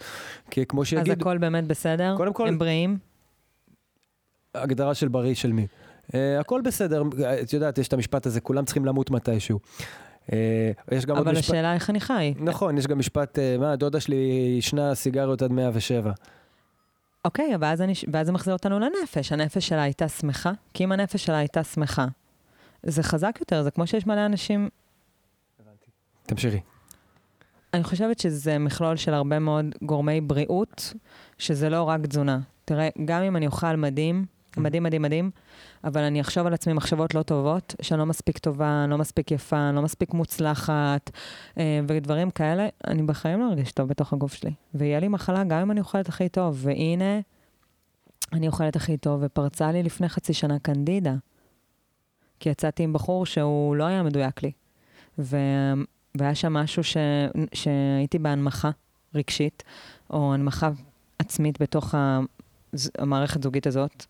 כי כמו שיגידו. אז הכל באמת בסדר? קודם כל, הם בריאים? הגדרה של בריא של מי? הכל בסדר, את יודעת, יש את המשפט הזה, כולם צריכים למות מתישהו. אבל השאלה איך אני חי. נכון, יש גם משפט, מה, דודה שלי ישנה סיגריות עד 107. אוקיי, ואז זה מחזיר אותנו לנפש. הנפש שלה הייתה שמחה, כי אם הנפש שלה הייתה שמחה, זה חזק יותר, זה כמו שיש מלא אנשים... תמשירי. אני חושבת שזה מכלול של הרבה מאוד גורמי בריאות, שזה לא רק תזונה. תראה, גם אם אני אוכל מדהים, מדהים, מדהים, מדהים, אבל אני אחשוב על עצמי מחשבות לא טובות, שאני לא מספיק טובה, לא מספיק יפה, לא מספיק מוצלחת, ודברים כאלה, אני בחיים לא ארגיש טוב בתוך הגוף שלי. ויהיה לי מחלה גם אם אני אוכלת הכי טוב, והנה, אני אוכלת הכי טוב, ופרצה לי לפני חצי שנה קנדידה, כי יצאתי עם בחור שהוא לא היה מדויק לי, והיה שם משהו שהייתי בהנמכה רגשית, או הנמכה עצמית בתוך המערכת זוגית הזאת,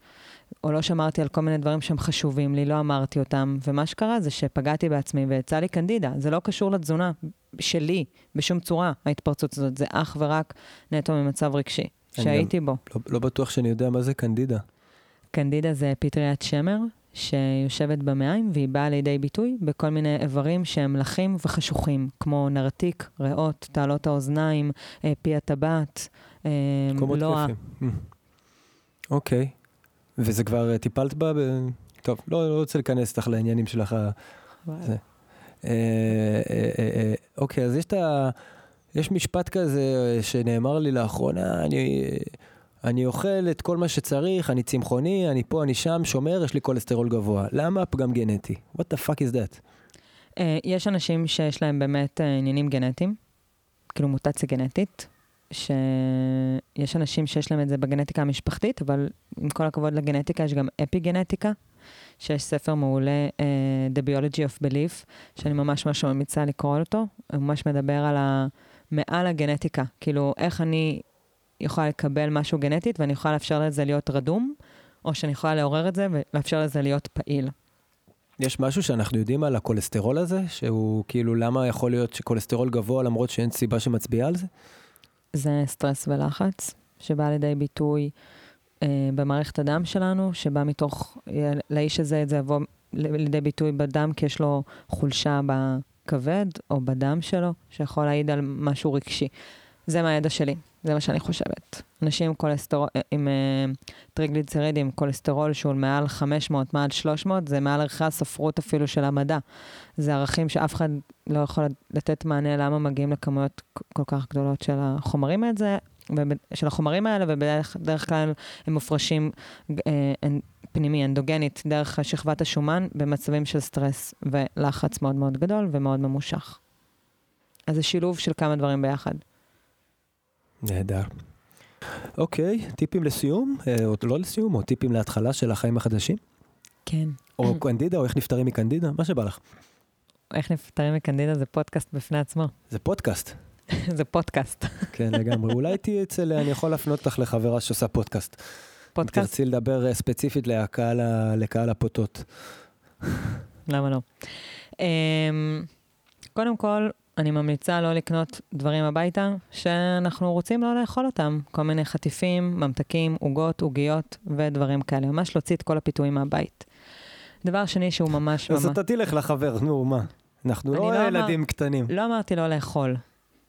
או לא שמרתי על כל מיני דברים שהם חשובים לי, לא אמרתי אותם, ומה שקרה זה שפגעתי בעצמי, ויצא לי קנדידה, זה לא קשור לתזונה שלי, בשום צורה, ההתפרצות הזאת, זה אך ורק נטו ממצב רגשי, שהייתי בו. לא בטוח שאני יודע מה זה קנדידה. קנדידה זה פטריית שמר, שיושבת במעיים, והיא באה לידי ביטוי בכל מיני איברים שהם לחים וחשוכים, כמו נרתיק, ריאות, תעלות האוזניים, פי הטבעת, לוע. אוקיי, וזה כבר טיפלת בה? טוב, לא רוצה להיכנס לך לעניינים שלך. אוקיי, אז יש משפט כזה שנאמר לי לאחרונה, אני אוכל את כל מה שצריך, אני צמחוני, אני פה, אני שם, שומר, יש לי קולסטרול גבוה. למה? פגם גנטי. What the fuck is that? יש אנשים שיש להם באמת עניינים גנטיים, כאילו מוטציה גנטית, שיש אנשים שיש להם את זה בגנטיקה המשפחתית, אבל עם כל הכבוד לגנטיקה, יש גם אפי-גנטיקה, שיש ספר מעולה, The Biology of Belief, שאני ממש ממליצה לקרוא אותו, הוא ממש מדבר על מעל הגנטיקה, כאילו איך אני יכולה לקבל משהו גנטית, ואני יכולה לאפשר לזה להיות רדום, או שאני יכולה לעורר את זה, ולאפשר לזה להיות פעיל. יש משהו שאנחנו יודעים על הקולסטרול הזה, שהוא כאילו למה יכול להיות שקולסטרול גבוה, למרות שאין סיבה שמצביעה על זה? זה סטרס ולחץ, שבא לידי ביטוי במערכת הדם שלנו, שבא מתוך, לאיש הזה, זה יבוא לידי ביטוי בדם, כי יש לו חולשה בכבד, או בדם שלו, שיכול להעיד על משהו רגשי. זה מהידע שלי. זה מה שאני חושבת. אנשים עם טריגליצרידים, קולסטרול שהוא מעל 500, מעל 300, זה מעל ערכי הספרות אפילו של המדע. זה ערכים שאף אחד לא יכול לתת מענה למה מגיעים לכמויות כל כך גדולות של החומרים האלה, ובדרך כלל הם מופרשים פנימי, אנדוגנית, דרך שכבת השומן, במצבים של סטרס ולחץ מאוד מאוד גדול ומאוד ממושך. אז זה שילוב של כמה דברים ביחד. נהדר. אוקיי, טיפים לסיום, או לא לסיום, או טיפים להתחלה של החיים החדשים? כן. או קנדידה, או איך נפטרים מקנדידה? מה שבא לך? איך נפטרים מקנדידה זה פודקאסט בפני עצמו. זה פודקאסט. זה פודקאסט. כן, לגמרי. אולי תהיה אצל, אני יכול להפנות אותך לחברה שעושה פודקאסט. פודקאסט? תרצי לדבר ספציפית לקהל הפוטות. למה לא? קודם כל, אני ממליצה לא לקנות דברים הביתה שאנחנו רוצים לא לאכול אותם. כל מיני חטיפים, ממתקים, עוגות, עוגיות ודברים כאלה. ממש להוציא את כל הפיתויים מהבית. דבר שני שהוא ממש... אז אתה תלך לחבר, נו, מה? אנחנו לא ילדים קטנים. לא אמרתי לא לאכול.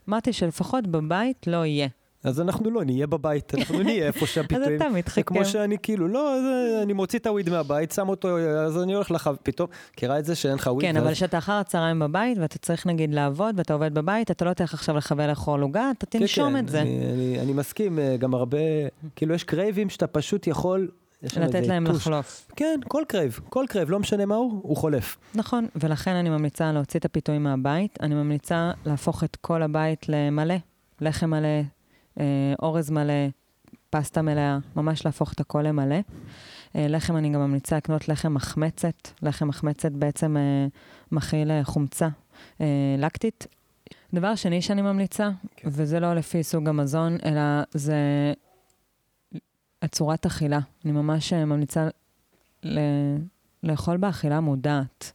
אמרתי שלפחות בבית לא יהיה. אז אנחנו לא נהיה בבית, אנחנו נהיה איפה שהפיתויים. אז אתה מתחכם. כמו שאני כאילו, לא, אני מוציא את הוויד מהבית, שם אותו, אז אני הולך לך, פתאום, קרא את זה שאין לך וויד. כן, אבל שאתה אחר הצהריים בבית, ואתה צריך נגיד לעבוד, ואתה עובד בבית, אתה לא תלך עכשיו לחבר לאכול עוגה, אתה תנשום את זה. אני מסכים, גם הרבה, כאילו יש קרייבים שאתה פשוט יכול... לתת להם לחלוף. כן, כל קרייב, כל קרייב, לא משנה מהו, הוא חולף. נכון, ולכן אני ממליצה להוציא את הפיתויים מהבית, אני ממליצה להפוך את כל הבית למלא, לחם מלא, אורז מלא, פסטה מלאה, ממש להפוך את הכל למלא. לחם, אני גם ממליצה לקנות לחם מחמצת, לחם מחמצת בעצם מכיל חומצה לקטית. דבר שני שאני ממליצה, וזה לא לפי סוג המזון, אלא זה הצורת אכילה. אני ממש ממליצה לאכול באכילה מודעת.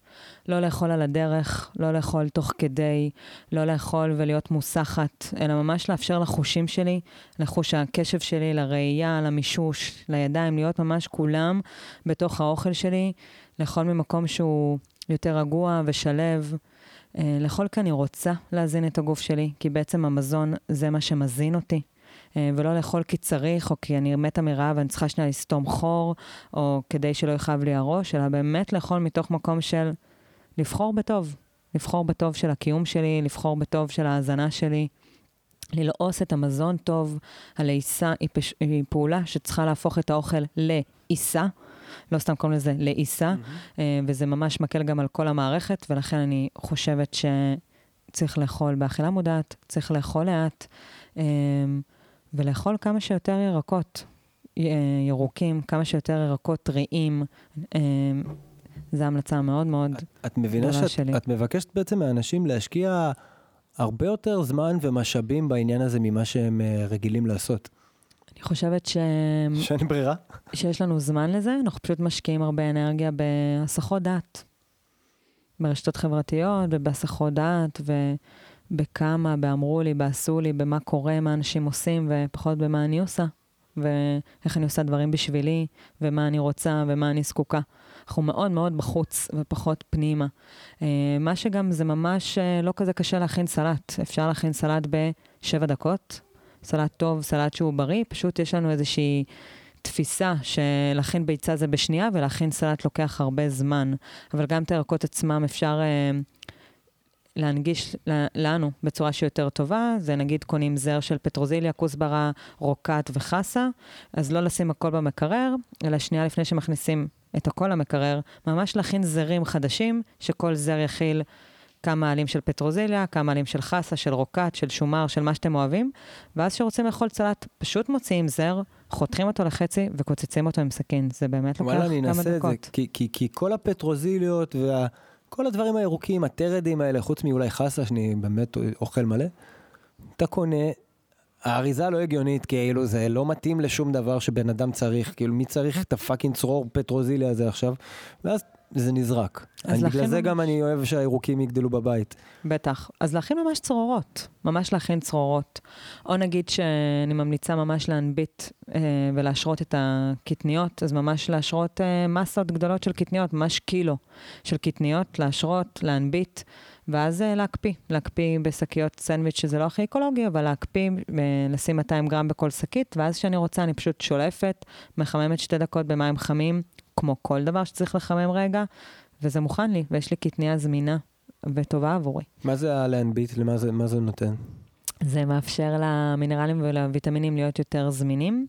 לא לאכול על הדרך, לא לאכול תוך כדי, לא לאכול ולהיות מוסחת, אלא ממש לאפשר לחושים שלי, לחוש הקשב שלי, לראייה, למישוש, לידיים, להיות ממש כולם בתוך האוכל שלי, לאכול ממקום שהוא יותר רגוע ושלב, לאכול כי אני רוצה להזין את הגוף שלי, כי בעצם המזון זה מה שמזין אותי. ולא לאכול כי צריך, או כי אני מתה מרעב, ואני צריכה שנייה לסתום חור, או כדי שלא יחב לי הראש, אלא באמת לאכול מתוך מקום של לבחור בטוב. לבחור בטוב של הקיום שלי, לבחור בטוב של ההזנה שלי, ללעוס את המזון טוב. הלעיסה היא פעולה שצריכה להפוך את האוכל לעיסה, לא סתם קוראים לזה לעיסה, וזה ממש מקל גם על כל המערכת, ולכן אני חושבת שצריך לאכול באכילה מודעת, צריך לאכול לאט, ולאכול כמה שיותר ירקות ירוקים, כמה שיותר ירקות טריים, זו המלצה מאוד מאוד גדולה שלי. את מבינה שאת מבקשת בעצם מהאנשים להשקיע הרבה יותר זמן ומשאבים בעניין הזה ממה שהם רגילים לעשות. אני חושבת שאין ברירה. שיש לנו זמן לזה, אנחנו פשוט משקיעים הרבה אנרגיה בהסחות דעת, ברשתות חברתיות ובהסחות דעת בכמה, באמרו לי, בעשו לי, במה קורה, מה אנשים עושים, ופחות במה אני עושה, ואיך אני עושה דברים בשבילי, ומה אני רוצה, ומה אני זקוקה. אנחנו מאוד מאוד בחוץ, ופחות פנימה. מה שגם זה ממש לא כזה קשה להכין סלט. אפשר להכין סלט ב7 דקות, סלט טוב, סלט שהוא בריא, פשוט יש לנו איזושהי תפיסה שלהכין ביצה זה בשנייה, ולהכין סלט לוקח הרבה זמן. אבל גם את הירקות עצמם אפשר... להנגיש לנו בצורה שיותר טובה, זה נגיד קונים זר של פטרוזיליה, כוסברה, רוקט וחסה, אז לא לשים הכל במקרר, אלא שנייה לפני שמכניסים את הכל למקרר, ממש להכין זרים חדשים, שכל זר יכיל כמה עלים של פטרוזיליה, כמה עלים של חסה, של רוקט, של שומר, של מה שאתם אוהבים, ואז שרוצים לאכול סלט, פשוט מוציאים זר, חותכים אותו לחצי וקוצצים אותו עם סכין, זה באמת לוקח כמה דקות. כי כל הפטרוזיליות כל הדברים הירוקים, הטרדים האלה, חוץ מאולי חסה, שאני באמת אוכל מלא, אתה קונה, האריזה לא הגיונית, כאילו זה לא מתאים לשום דבר שבן אדם צריך, כאילו מי צריך את הפאקינג צרור פטרוזיליה הזה עכשיו, ואז זה נזרק. בגלל זה גם אני אוהב שהירוקים יגדלו בבית. בטח. אז להכין ממש צרורות. ממש להכין צרורות. או נגיד שאני ממליצה ממש להנביט ולהשרות את הקטניות, אז ממש להשרות מסות גדולות של קטניות, ממש קילו של קטניות, להשרות, להנביט, ואז להקפיא. להקפיא בשקיות סנדוויץ' שזה לא הכי אקולוגי, אבל להקפיא, לשים 200 גרם בכל שקית, ואז שאני רוצה אני פשוט שולפת, מחממת 2 דקות במים חמים, כמו כל דבר שצריך לחמם רגע, וזה מוכן לי, ויש לי קטניה זמינה וטובה עבורי. מה זה הלהנביט? מה זה נותן? זה מאפשר למינרלים ולוויטמינים להיות יותר זמינים,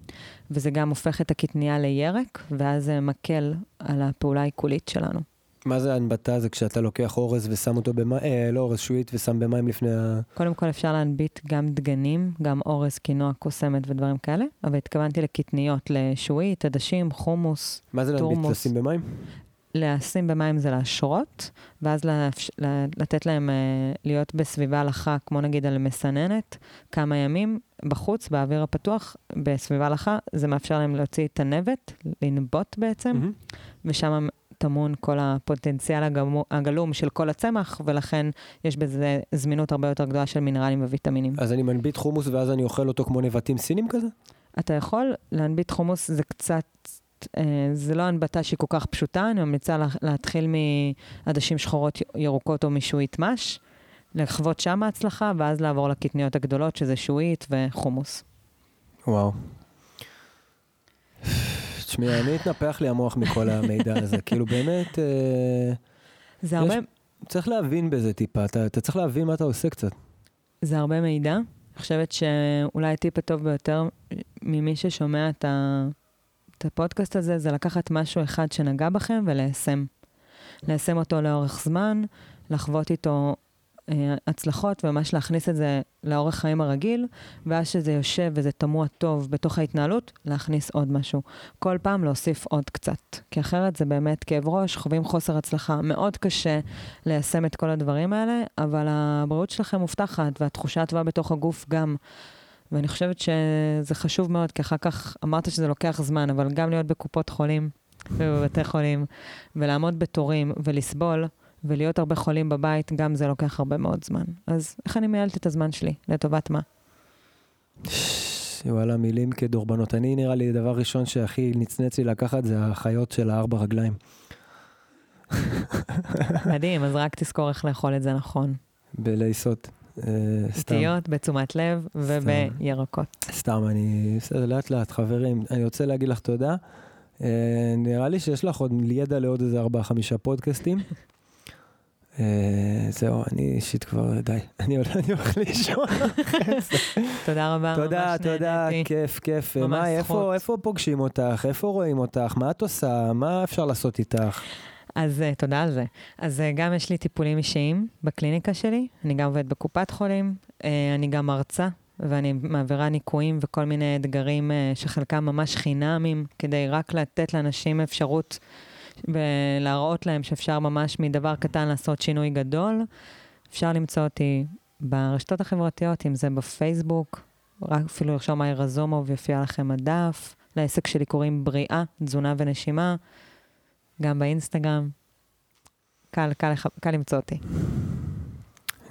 וזה גם הופך את הקטניה לירק, ואז זה מקל על הפעולה העיכולית שלנו. מה זה הנבטה? זה כשאתה לוקח אורז ושם אותו במים, לא אורז שועית ושם במים לפני ה... קודם כל אפשר להנביט גם דגנים, גם אורז, קינוע, קוסמת ודברים כאלה, אבל התכוונתי לקטניות, לשועית, עדשים, חומוס, טורמוס. מה זה להנביט? לשים במים? לשים במים זה להשרות, ואז לתת להם להיות בסביבה לחה, כמו נגיד על מסננת, כמה ימים בחוץ, באוויר הפתוח, בסביבה לחה, זה מאפשר להם להוציא את הנבט, לנבוט בעצם, ושם טמון כל הפוטנציאל הגלום של כל הצמח, ולכן יש בזה זמינות הרבה יותר גדולה של מינרלים וויטמינים. אז אני מנביט חומוס, ואז אני אוכל אותו כמו נבטים סינים כזה? אתה יכול להנביט חומוס, זה קצת, זה לא הנבטה שהיא כל כך פשוטה, אני ממליצה להתחיל מעדשים שחורות ירוקות או משועית מש, לחוות שם ההצלחה, ואז לעבור לקטניות הגדולות, שזה שועית וחומוס. וואו. תשמעי, אני התנפח לי המוח מכל המידע הזה, כאילו באמת, זה הרבה... צריך להבין בזה טיפה, אתה צריך להבין מה אתה עושה קצת. זה הרבה מידע, אני חושבת שאולי הטיפ הטוב ביותר ממי ששומע את הפודקאסט הזה, זה לקחת משהו אחד שנגע בכם וליישם. ליישם אותו לאורך זמן, לחוות איתו הצלחות, וממש להכניס את זה לאורך חיים הרגיל, ואז שזה יושב וזה תמוע טוב בתוך ההתנהלות, להכניס עוד משהו. כל פעם להוסיף עוד קצת, כי אחרת זה באמת כאב ראש, חווים חוסר הצלחה. מאוד קשה ליישם את כל הדברים האלה, אבל הבריאות שלכם מובטחת, והתחושה הטובה בתוך הגוף גם. ואני חושבת שזה חשוב מאוד, כי אחר כך אמרת שזה לוקח זמן, אבל גם להיות בקופות חולים, ובבתי חולים, ולעמוד בתורים, ולסבול, ולהיות הרבה חולים בבית, גם זה לוקח הרבה מאוד זמן. אז איך אני מיילת את הזמן שלי? לטובת מה? וואלה, מילים כדורבנות. אני נראה לי, דבר ראשון שהכי נצנץ לי לקחת, זה החיות של 4 רגליים. מדהים, אז רק תזכור איך לאכול את זה נכון. בלעיסות. איטיות, בתשומת לב, ובירקות. סתם, אני... לאט לאט, חברים, אני רוצה להגיד לך תודה. נראה לי שיש לך עוד ידע לעוד איזה 4-5 פודקאסטים. זהו, אני אישית כבר, די, אני הולך לישון. תודה רבה. תודה, כיף. איפה פוגשים אותך? איפה רואים אותך? מה את עושה? מה אפשר לעשות איתך? אז תודה על זה. אז גם יש לי טיפולים אישיים בקליניקה שלי, אני גם עובדת בקופת חולים, אני גם מרצה, ואני מעבירה ניקויים וכל מיני אתגרים שחלקם ממש חינמים, כדי רק לתת לאנשים אפשרות ולהראות להם שאפשר ממש מדבר קטן לעשות שינוי גדול. אפשר למצוא אותי ברשתות החברתיות, אם זה בפייסבוק, רק אפילו לרשום מאי רזומוב, יופיע לכם הדף. לעסק שלי קוראים בריאה, תזונה ונשימה, גם באינסטגרם. קל למצוא אותי. אני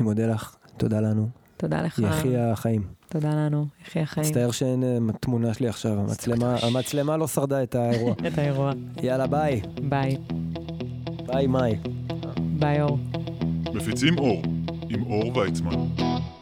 מודה לך, תודה לנו. תודה לך. יחי החיים. תודה לנו, יחי החיים. מצטער שאין תמונה שלי עכשיו, המצלמה לא שרדה את האירוע. את האירוע. יאללה, ביי. ביי. ביי, מאי. ביי, אור. מפיצים אור, עם אור ויצמן.